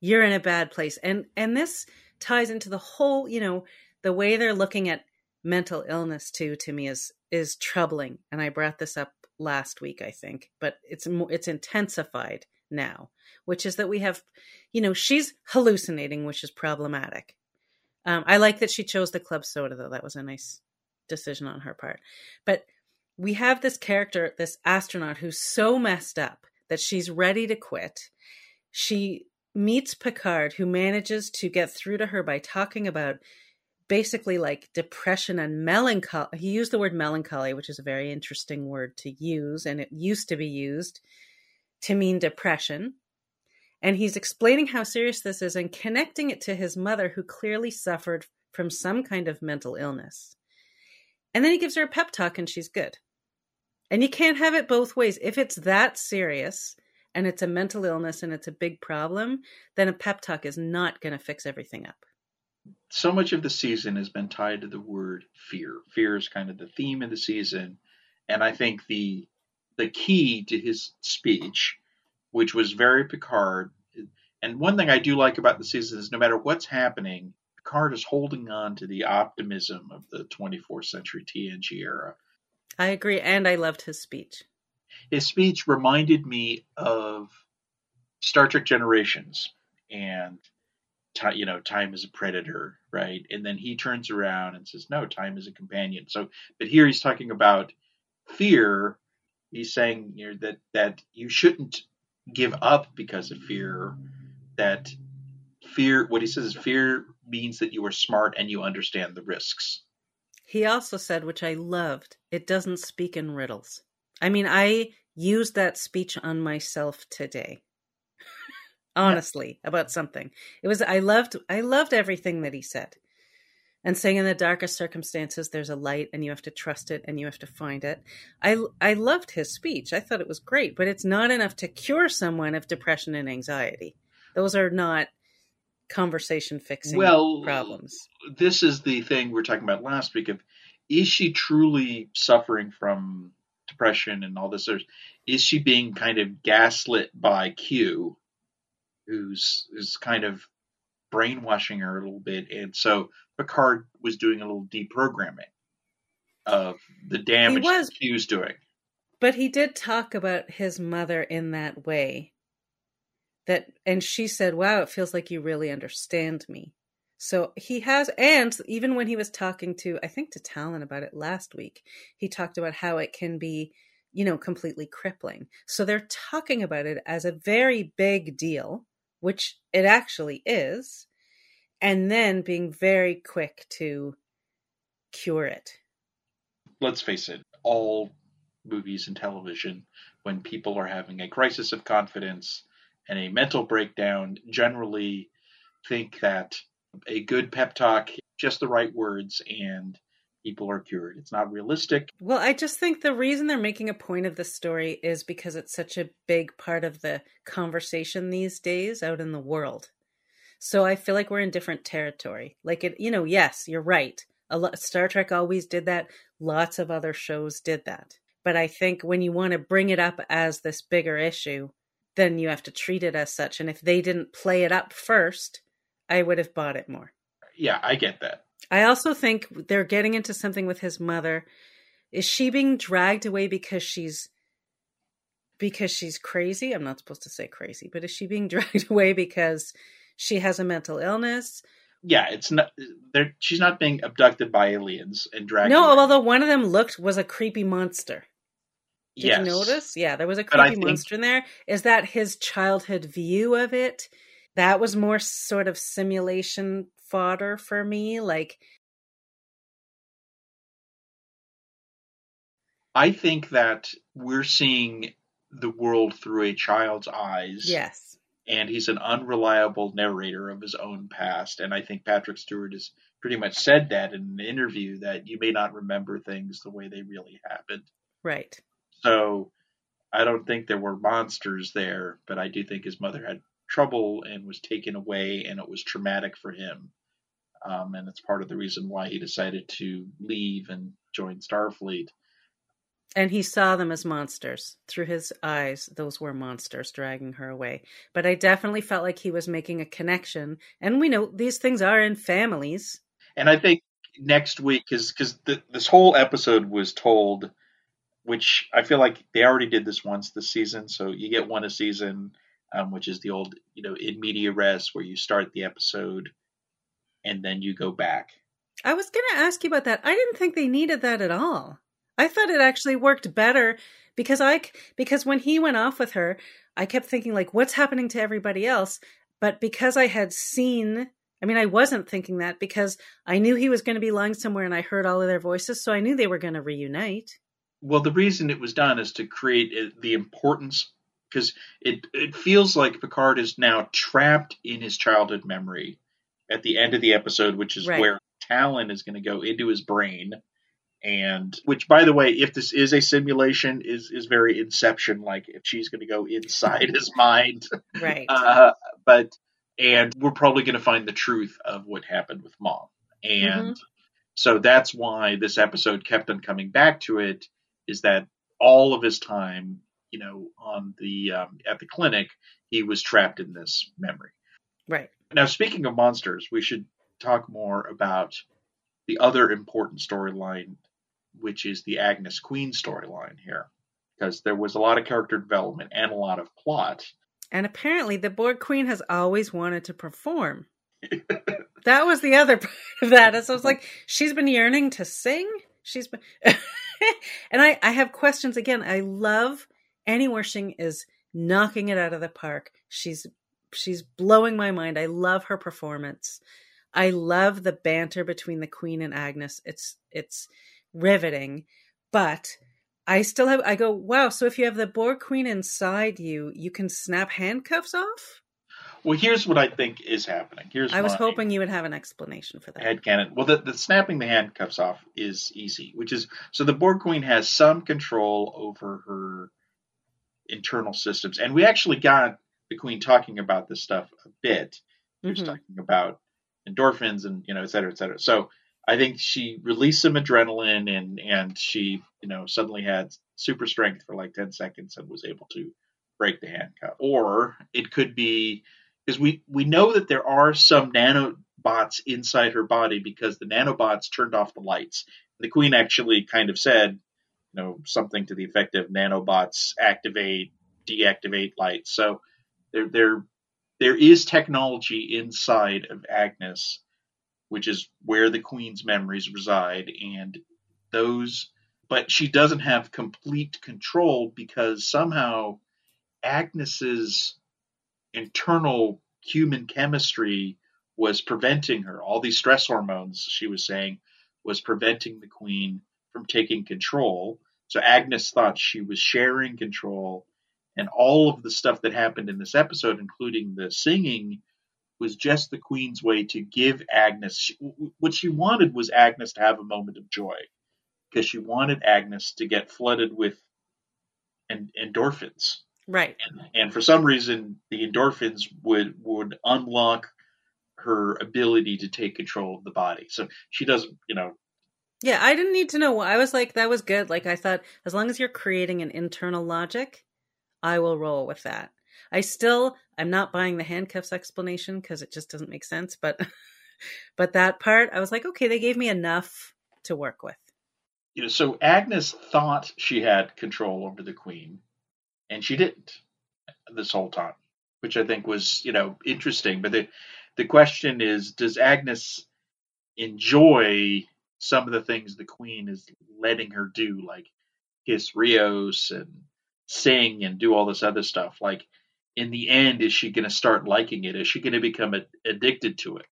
you're in a bad place, and and this ties into the whole, you know, the way they're looking at mental illness too. To me, is is troubling, and I brought this up last week, I think, but it's it's intensified now, which is that we have, you know, she's hallucinating, which is problematic. Um, I like that she chose the club soda, though. That was a nice decision on her part. But we have this character, this astronaut, who's so messed up that she's ready to quit. She meets Picard, who manages to get through to her by talking about basically like depression and melancholy. He used the word melancholy, which is a very interesting word to use, and it used to be used to mean depression. And he's explaining how serious this is and connecting it to his mother, who clearly suffered from some kind of mental illness. And then he gives her a pep talk and she's good. And you can't have it both ways. If it's that serious and it's a mental illness and it's a big problem, then a pep talk is not going to fix everything up. So much of the season has been tied to the word fear. Fear is kind of the theme of the season. And I think the the key to his speech, which was very Picard. And one thing I do like about the season is no matter what's happening, Picard is holding on to the optimism of the twenty-fourth century T N G era. I agree. And I loved his speech. His speech reminded me of Star Trek Generations and, you know, time is a predator, right? And then he turns around and says, no, time is a companion. So, but here he's talking about fear. He's saying, you know, that, that you shouldn't give up because of fear, that fear, what he says is fear means that you are smart and you understand the risks. He also said, which I loved, it doesn't speak in riddles. I mean, I used that speech on myself today, honestly, yeah. about something. It was, I loved, I loved everything that he said, and saying in the darkest circumstances, there's a light and you have to trust it and you have to find it. I, I loved his speech. I thought it was great, but it's not enough to cure someone of depression and anxiety. Those are not conversation fixing well, problems. This is the thing we were talking about last week of, is she truly suffering from depression and all this? Or is she being kind of gaslit by Q, who's, who's kind of brainwashing her a little bit? And so Picard was doing a little deprogramming of the damage he was, that he was doing. But he did talk about his mother in that way. That, and she said, wow, it feels like you really understand me. So he has, and even when he was talking to, I think to Talon about it last week, he talked about how it can be, you know, completely crippling. So they're talking about it as a very big deal, which it actually is, and then being very quick to cure it. Let's face it, all movies and television, when people are having a crisis of confidence and a mental breakdown, generally think that a good pep talk, just the right words, and people are cured. It's not realistic. Well, I just think the reason they're making a point of this story is because it's such a big part of the conversation these days out in the world. So I feel like we're in different territory. Like, it, you know, yes, you're right. A lot, Star Trek always did that. Lots of other shows did that. But I think when you want to bring it up as this bigger issue, then you have to treat it as such. And if they didn't play it up first, I would have bought it more. Yeah, I get that. I also think they're getting into something with his mother. Is she being dragged away because she's because she's crazy? I'm not supposed to say crazy, but is she being dragged away because she has a mental illness? Yeah, it's not. She's not being abducted by aliens and dragged. No, away. Although one of them looked was a creepy monster. Did yes. you notice? Yeah, there was a creepy monster think... in there. Is that his childhood view of it? That was more sort of simulation fodder for me. Like, I think that we're seeing the world through a child's eyes. Yes. And he's an unreliable narrator of his own past. And I think Patrick Stewart has pretty much said that in an interview, that you may not remember things the way they really happened. Right. So I don't think there were monsters there, but I do think his mother had trouble and was taken away, and it was traumatic for him. Um, and it's part of the reason why he decided to leave and join Starfleet. And he saw them as monsters. Through his eyes, those were monsters dragging her away. But I definitely felt like he was making a connection. And we know these things are in families. And I think next week, because this whole episode was told, which I feel like they already did this once this season. So you get one a season, um, which is the old, you know, in media res, where you start the episode and then you go back. I was going to ask you about that. I didn't think they needed that at all. I thought it actually worked better because I because when he went off with her, I kept thinking, like, what's happening to everybody else? But because I had seen, I mean, I wasn't thinking that because I knew he was going to be lying somewhere and I heard all of their voices. So I knew they were going to reunite. Well, the reason it was done is to create the importance, because it, it feels like Picard is now trapped in his childhood memory at the end of the episode, which is right. where Talon is going to go into his brain. And which, by the way, if this is a simulation, is is very Inception like, if she's going to go inside his mind. Right. Uh, but and we're probably going to find the truth of what happened with Mom. And mm-hmm. so that's why this episode kept on coming back to it, is that all of his time, you know, on the um, at the clinic, he was trapped in this memory. Right. Now, speaking of monsters, we should talk more about the other important storyline, which is the Agnes Queen storyline here, because there was a lot of character development and a lot of plot. And apparently the Borg Queen has always wanted to perform. That was the other part of that. As I was like, she's been yearning to sing. She's been, and I, I have questions again. I love Annie Wershing is knocking it out of the park. She's, she's blowing my mind. I love her performance. I love the banter between the Queen and Agnes. It's, it's, riveting, but I still have, I go, wow, so if you have the Borg Queen inside you, you can snap handcuffs off? Well, here's what I think is happening. Here's I was hoping you would have an explanation for that. Headcanon. Well, the, the snapping the handcuffs off is easy, which is, so the Borg Queen has some control over her internal systems. And we actually got the Queen talking about this stuff a bit. She was mm-hmm. talking about endorphins and, you know, et cetera, et cetera. So I think she released some adrenaline and, and she, you know, suddenly had super strength for like ten seconds and was able to break the handcuff. Or it could be, because we, we know that there are some nanobots inside her body because the nanobots turned off the lights. The Queen actually kind of said, you know, something to the effect of nanobots activate, deactivate lights. So there, there, there is technology inside of Agnes, which is where the Queen's memories reside, and those, but she doesn't have complete control because somehow Agnes's internal human chemistry was preventing her. All these stress hormones, she was saying, was preventing the Queen from taking control. So Agnes thought she was sharing control, and all of the stuff that happened in this episode, including the singing, was just the Queen's way to give Agnes, she, what she wanted was Agnes to have a moment of joy, because she wanted Agnes to get flooded with en- endorphins. Right. And, and for some reason, the endorphins would, would unlock her ability to take control of the body. So she doesn't, you know. Yeah, I didn't need to know. I was like, that was good. Like I thought, as long as you're creating an internal logic, I will roll with that. I still, I'm not buying the handcuffs explanation because it just doesn't make sense. But, but that part, I was like, okay, they gave me enough to work with. You know, so Agnes thought she had control over the Queen, and she didn't this whole time, which I think was, you know, interesting. But the, the question is, does Agnes enjoy some of the things the Queen is letting her do, like kiss Rios and sing and do all this other stuff? Like, in the end, is she going to start liking it? Is she going to become a- addicted to it?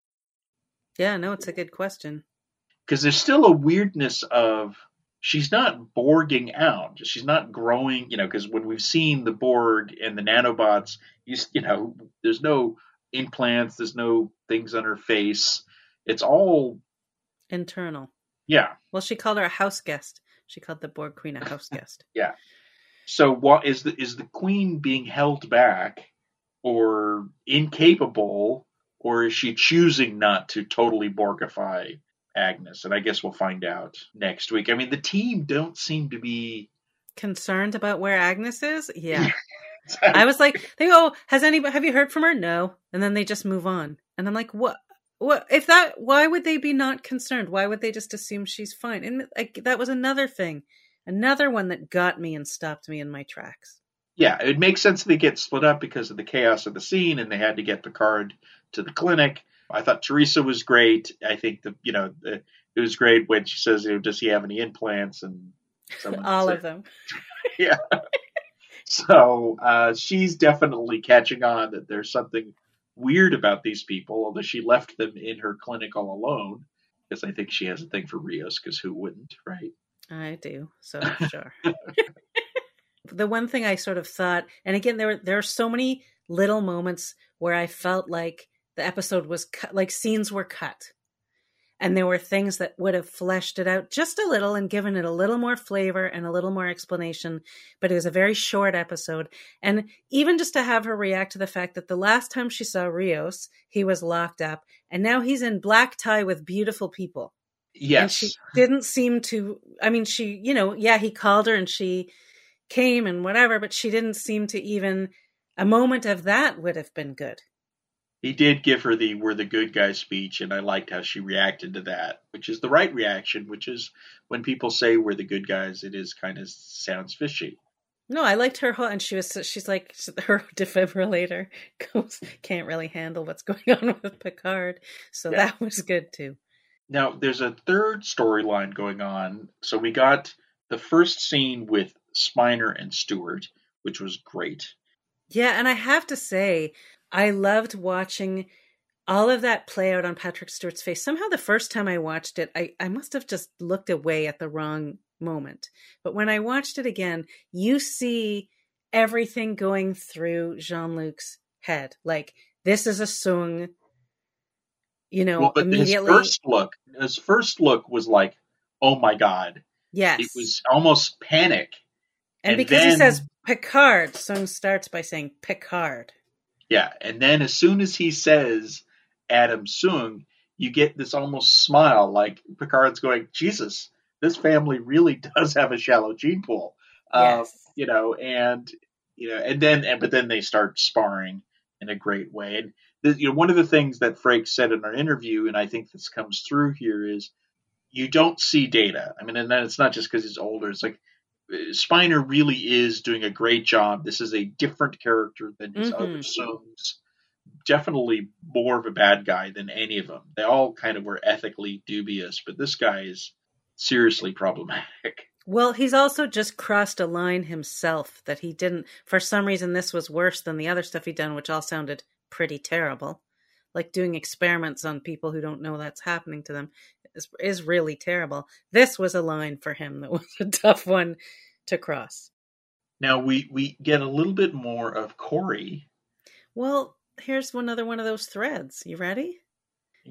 Yeah, no, it's a good question. Because there's still a weirdness of she's not Borging out. She's not growing, you know, because when we've seen the Borg and the nanobots, you, you know, there's no implants, there's no things on her face. It's all internal. Yeah. Well, she called her a house guest. She called the Borg Queen a house guest. Yeah. So what is the, is the Queen being held back or incapable, or is she choosing not to totally Borgify Agnes? And I guess we'll find out next week. I mean, the team don't seem to be concerned about where Agnes is. Yeah. I was like, they go, has anybody, have you heard from her? No. And then they just move on. And I'm like, what? Well, if that, why would they be not concerned? Why would they just assume she's fine? And like, that was another thing, another one that got me and stopped me in my tracks. Yeah, it makes sense they get split up because of the chaos of the scene, and they had to get Picard to the clinic. I thought Teresa was great. I think the you know the, it was great when she says, you know, "Does he have any implants?" And all said, of them. Yeah. So uh, she's definitely catching on that there's something weird about these people, although she left them in her clinic all alone, because I think she has a thing for Rios, because who wouldn't, right? I do, so sure. The one thing I sort of thought, and again, there were there are so many little moments where I felt like the episode was cut, like scenes were cut, and there were things that would have fleshed it out just a little and given it a little more flavor and a little more explanation. But it was a very short episode. And even just to have her react to the fact that the last time she saw Rios, he was locked up, and now he's in black tie with beautiful people. Yes. And she didn't seem to, I mean, she, you know, yeah, he called her and she came and whatever, but she didn't seem to even, a moment of that would have been good. He did give her the "we're the good guy" speech, and I liked how she reacted to that, which is the right reaction, which is when people say we're the good guys, it is kind of sounds fishy. No, I liked her, and she was, she's like, her defibrillator goes, can't really handle what's going on with Picard. So yeah. That was good too. Now, there's a third storyline going on. So we got the first scene with Spiner and Stewart, which was great. Yeah, and I have to say, I loved watching all of that play out on Patrick Stewart's face. Somehow the first time I watched it, I, I must have just looked away at the wrong moment. But when I watched it again, you see everything going through Jean-Luc's head. Like, this is a Sung, you know, well, but immediately. His first look, his first look was like, oh my God. Yes. It was almost panic. And, and because then he says Picard, Sung starts by saying Picard. Yeah, and then as soon as he says Adam Sung, you get this almost smile, like Picard's going, Jesus, this family really does have a shallow gene pool. Yes. Uh, you know, and you know, and then and, but then they start sparring in a great way. And the, you know, one of the things that Frakes said in our interview, and I think this comes through here, is you don't see Data. I mean, and then it's not just because he's older. It's like Spiner really is doing a great job. This is a different character than his mm-hmm. other sons. Definitely more of a bad guy than any of them. They all kind of were ethically dubious, but this guy is seriously problematic. Well, he's also just crossed a line himself that he didn't. For some reason, this was worse than the other stuff he'd done, which all sounded pretty terrible. Like doing experiments on people who don't know that's happening to them. Is really terrible. This was a line for him that was a tough one to cross. Now we, we get a little bit more of Corey. Well, here's one other one of those threads. You ready?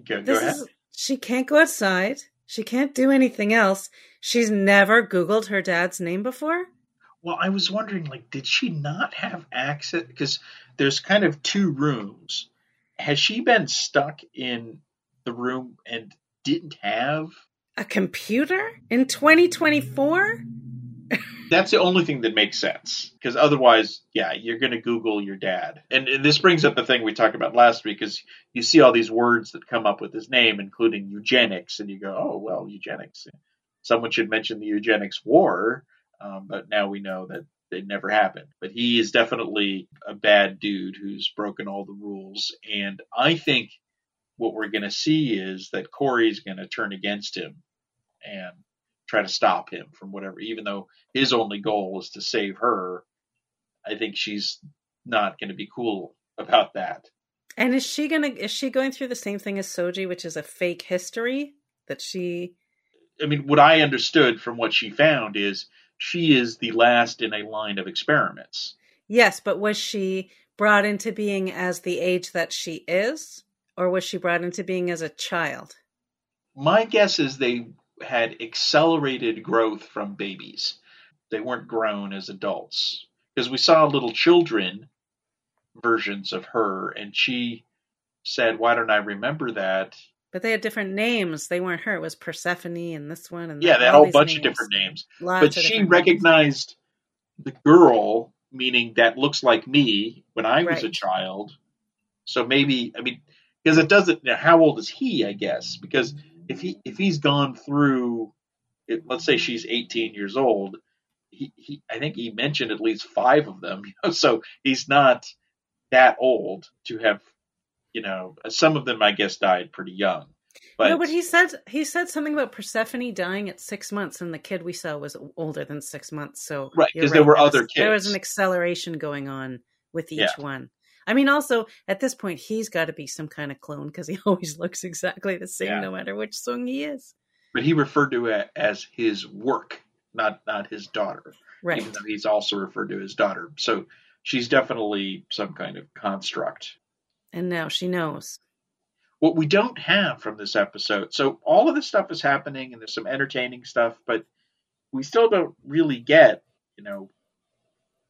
Go, this go ahead. Is, she can't go outside. She can't do anything else. She's never Googled her dad's name before. Well, I was wondering, like, did she not have access? Because there's kind of two rooms. Has she been stuck in the room and didn't have a computer in twenty twenty-four? That's the only thing that makes sense, because otherwise, yeah, you're going to Google your dad. And, and this brings up the thing we talked about last week, because you see all these words that come up with his name, including eugenics, and you go, oh, well, eugenics. Someone should mention the eugenics war, um, but now we know that it never happened. But he is definitely a bad dude who's broken all the rules, and I think what we're going to see is that Corey's going to turn against him and try to stop him from whatever, even though his only goal is to save her. I think she's not going to be cool about that. And is she going to, is she going through the same thing as Soji, which is a fake history that she I mean, what I understood from what she found is she is the last in a line of experiments. Yes, but was she brought into being as the age that she is, or was she brought into being as a child? My guess is they had accelerated growth from babies. They weren't grown as adults. Because we saw little children versions of her, and she said, why don't I remember that? But they had different names. They weren't her. It was Persephone and this one. And yeah, that whole bunch names. of different names. Lots but she recognized names. The girl, meaning that looks like me when I was right. a child. So maybe, I mean, because it doesn't, you know, how old is he, I guess? Because if he if he's gone through, it, let's say she's eighteen years old, he, he I think he mentioned at least five of them. You know? So he's not that old to have, you know, some of them, I guess, died pretty young. But, no, but he said, he said something about Persephone dying at six months, and the kid we saw was older than six months. So right, because right, there were there other was, kids. There was an acceleration going on with each yeah. one. I mean, also, at this point, he's got to be some kind of clone because he always looks exactly the same, yeah. no matter which song he is. But he referred to it as his work, not not his daughter. Right. Even though he's also referred to his daughter. So she's definitely some kind of construct. And now she knows. What we don't have from this episode, so all of this stuff is happening, and there's some entertaining stuff, but we still don't really get, you know,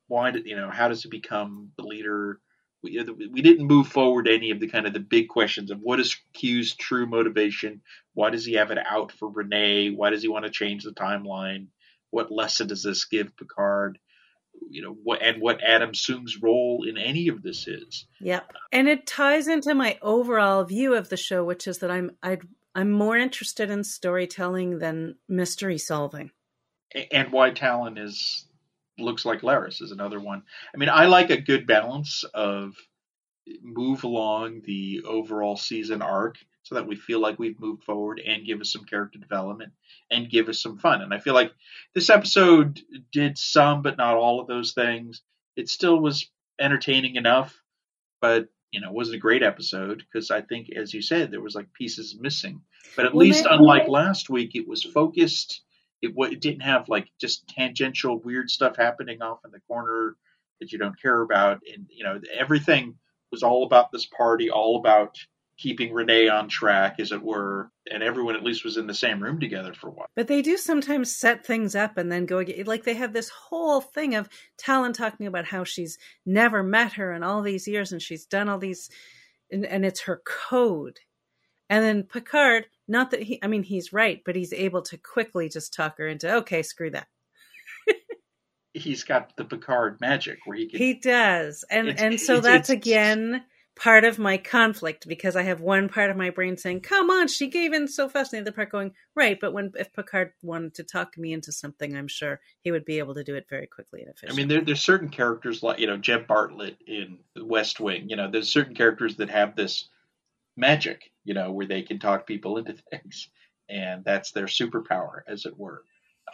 why did, you know, how does he become the leader? We, we didn't move forward any of the kind of the big questions of what is Q's true motivation? Why does he have it out for Renee? Why does he want to change the timeline? What lesson does this give Picard? You know, what and what Adam Soom's role in any of this is. Yep. And it ties into my overall view of the show, which is that I'm I'd, I'm more interested in storytelling than mystery solving. And why Talon is... looks like Laris is another one. I mean, I like a good balance of move along the overall season arc so that we feel like we've moved forward and give us some character development and give us some fun. And I feel like this episode did some, but not all of those things. It still was entertaining enough, but you know, it wasn't a great episode because I think, as you said, there was like pieces missing, but at well, least maybe- unlike last week, it was focused. It, it didn't have like just tangential weird stuff happening off in the corner that you don't care about. And, you know, everything was all about this party, all about keeping Renee on track, as it were. And everyone at least was in the same room together for a while. But they do sometimes set things up and then go again. Like they have this whole thing of Talon talking about how she's never met her in all these years and she's done all these, and, and it's her code. And then Picard, not that he, I mean, he's right, but he's able to quickly just talk her into, okay, screw that. He's got the Picard magic where he can. He does. And it's, and so it's, that's, it's, again, part of my conflict because I have one part of my brain saying, come on, she gave in so fast. And the other part going, right. But when if Picard wanted to talk me into something, I'm sure he would be able to do it very quickly and efficiently. I mean, there, there's certain characters like, you know, Jeb Bartlett in West Wing, you know, there's certain characters that have this magic, you know, where they can talk people into things, and that's their superpower, as it were.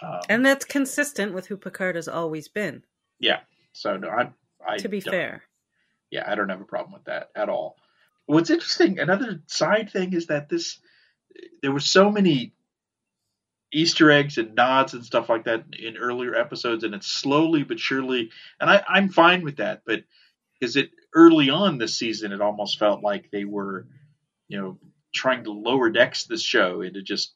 Um, and that's consistent with who Picard has always been. Yeah. So no, I, I to be fair. Yeah. I don't have a problem with that at all. What's interesting, another side thing is that this, there were so many Easter eggs and nods and stuff like that in earlier episodes, and it's slowly but surely, and I, I'm fine with that, but is it early on this season, it almost felt like they were, you know, trying to lower decks this show into just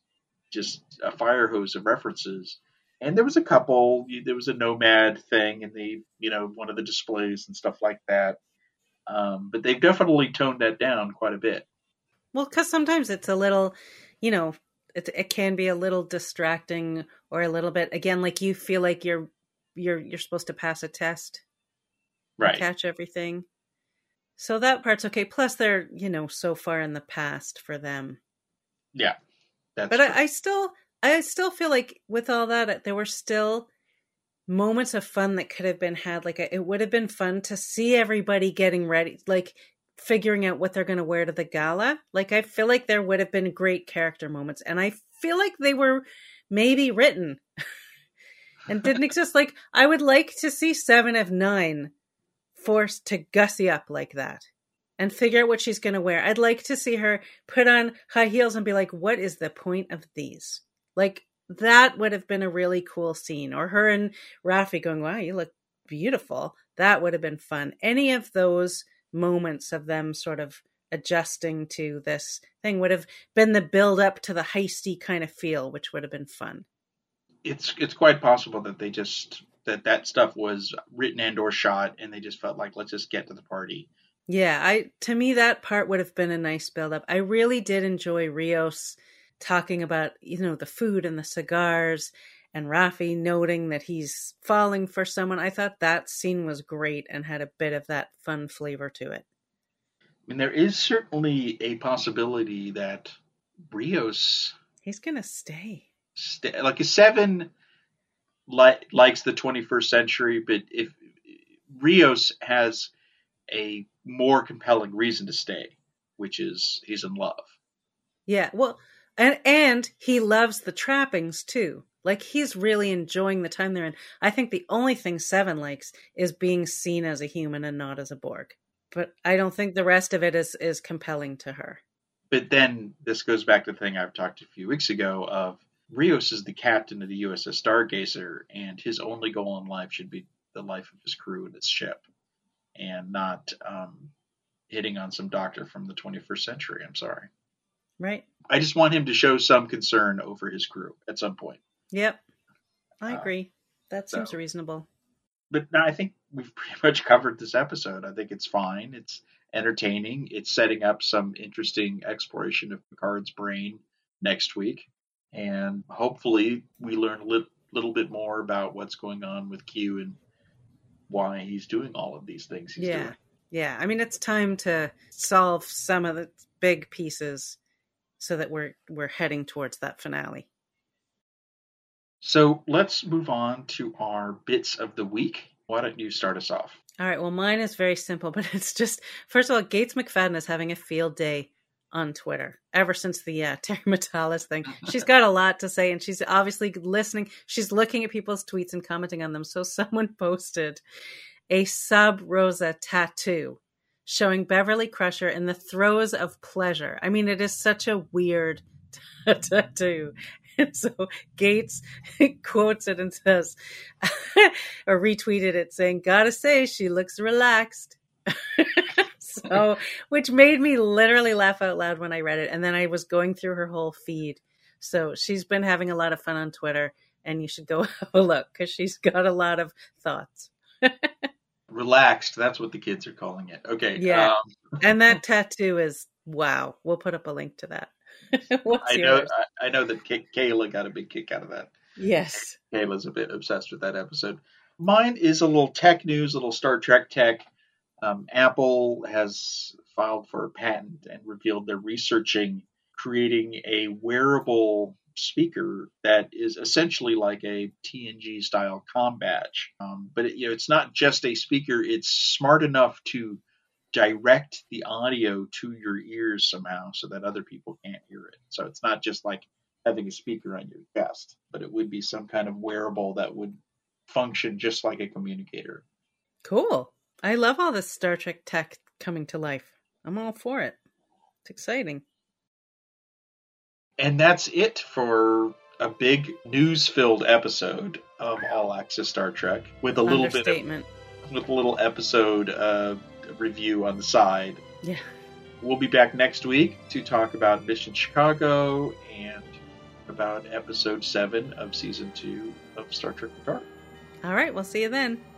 just a fire hose of references. And there was a couple, there was a Nomad thing in the, you know, one of the displays and stuff like that. Um, but they've definitely toned that down quite a bit. Well, because sometimes it's a little, you know, it, it can be a little distracting or a little bit, again, like you feel like you're you're you're supposed to pass a test. Right. Catch everything. So that part's okay. Plus, they're, you know, so far in the past for them. Yeah, that's but I, I still, I still feel like with all that, there were still moments of fun that could have been had. Like it would have been fun to see everybody getting ready, like figuring out what they're going to wear to the gala. Like I feel like there would have been great character moments, and I feel like they were maybe written and didn't exist. Like I would like to see Seven of Nine forced to gussy up like that and figure out what she's going to wear. I'd like to see her put on high heels and be like, what is the point of these? Like, that would have been a really cool scene. Or her and Raffi going, wow, you look beautiful. That would have been fun. Any of those moments of them sort of adjusting to this thing would have been the build up to the heisty kind of feel, which would have been fun. It's it's quite possible that they just that that stuff was written and or shot, and they just felt like, let's just get to the party. Yeah, I to me that part would have been a nice build up. I really did enjoy Rios talking about, you know, the food and the cigars, and Raffi noting that he's falling for someone. I thought that scene was great and had a bit of that fun flavor to it. I mean, there is certainly a possibility that Rios... He's going to stay. stay. Like, a Seven li- likes the twenty-first century, but if Rios has a more compelling reason to stay, which is he's in love. Yeah, well, and, and he loves the trappings, too. Like, he's really enjoying the time they're in. I think the only thing Seven likes is being seen as a human and not as a Borg. But I don't think the rest of it is, is compelling to her. But then this goes back to the thing I've talked a few weeks ago of Rios is the captain of the U S S Stargazer, and his only goal in life should be the life of his crew and his ship, and not um, hitting on some doctor from the twenty-first century. I'm sorry. Right. I just want him to show some concern over his crew at some point. Yep. I agree. Uh, that seems so reasonable. But no, I think we've pretty much covered this episode. I think it's fine. It's entertaining. It's setting up some interesting exploration of Picard's brain next week. And hopefully we learn a little, little bit more about what's going on with Q and why he's doing all of these things he's yeah. doing. Yeah. I mean, it's time to solve some of the big pieces so that we're we're heading towards that finale. So let's move on to our bits of the week. Why don't you start us off? All right. Well, mine is very simple, but it's just, first of all, Gates McFadden is having a field day on Twitter ever since the uh, Terry Matalas thing. She's got a lot to say, and she's obviously listening. She's looking at people's tweets and commenting on them. So someone posted a Sub Rosa tattoo showing Beverly Crusher in the throes of pleasure. I mean, it is such a weird tattoo. And so Gates quotes it and says, or retweeted it saying, gotta say, she looks relaxed. So, which made me literally laugh out loud when I read it. And then I was going through her whole feed. So she's been having a lot of fun on Twitter, and you should go have a look because she's got a lot of thoughts. Relaxed. That's what the kids are calling it. Okay. Yeah. Um... and that tattoo is, wow. We'll put up a link to that. What's I know. I, I know that Kay- Kayla got a big kick out of that. Yes, Kayla's a bit obsessed with that episode. Mine is a little tech news, a little Star Trek tech. Um, Apple has filed for a patent and revealed they're researching creating a wearable speaker that is essentially like a T N G style comm badge. Um, but it, you know, it's not just a speaker; it's smart enough to direct the audio to your ears somehow so that other people can't hear it. So it's not just like having a speaker on your chest, but it would be some kind of wearable that would function just like a communicator. Cool. I love all this Star Trek tech coming to life. I'm all for it. It's exciting. And that's it for a big news-filled episode of All Access Star Trek with a little bit of, with a little episode of review on the side. Yeah. We'll be back next week to talk about Mission Chicago and about episode seven of season two of Star Trek Picard. All right, we'll see you then.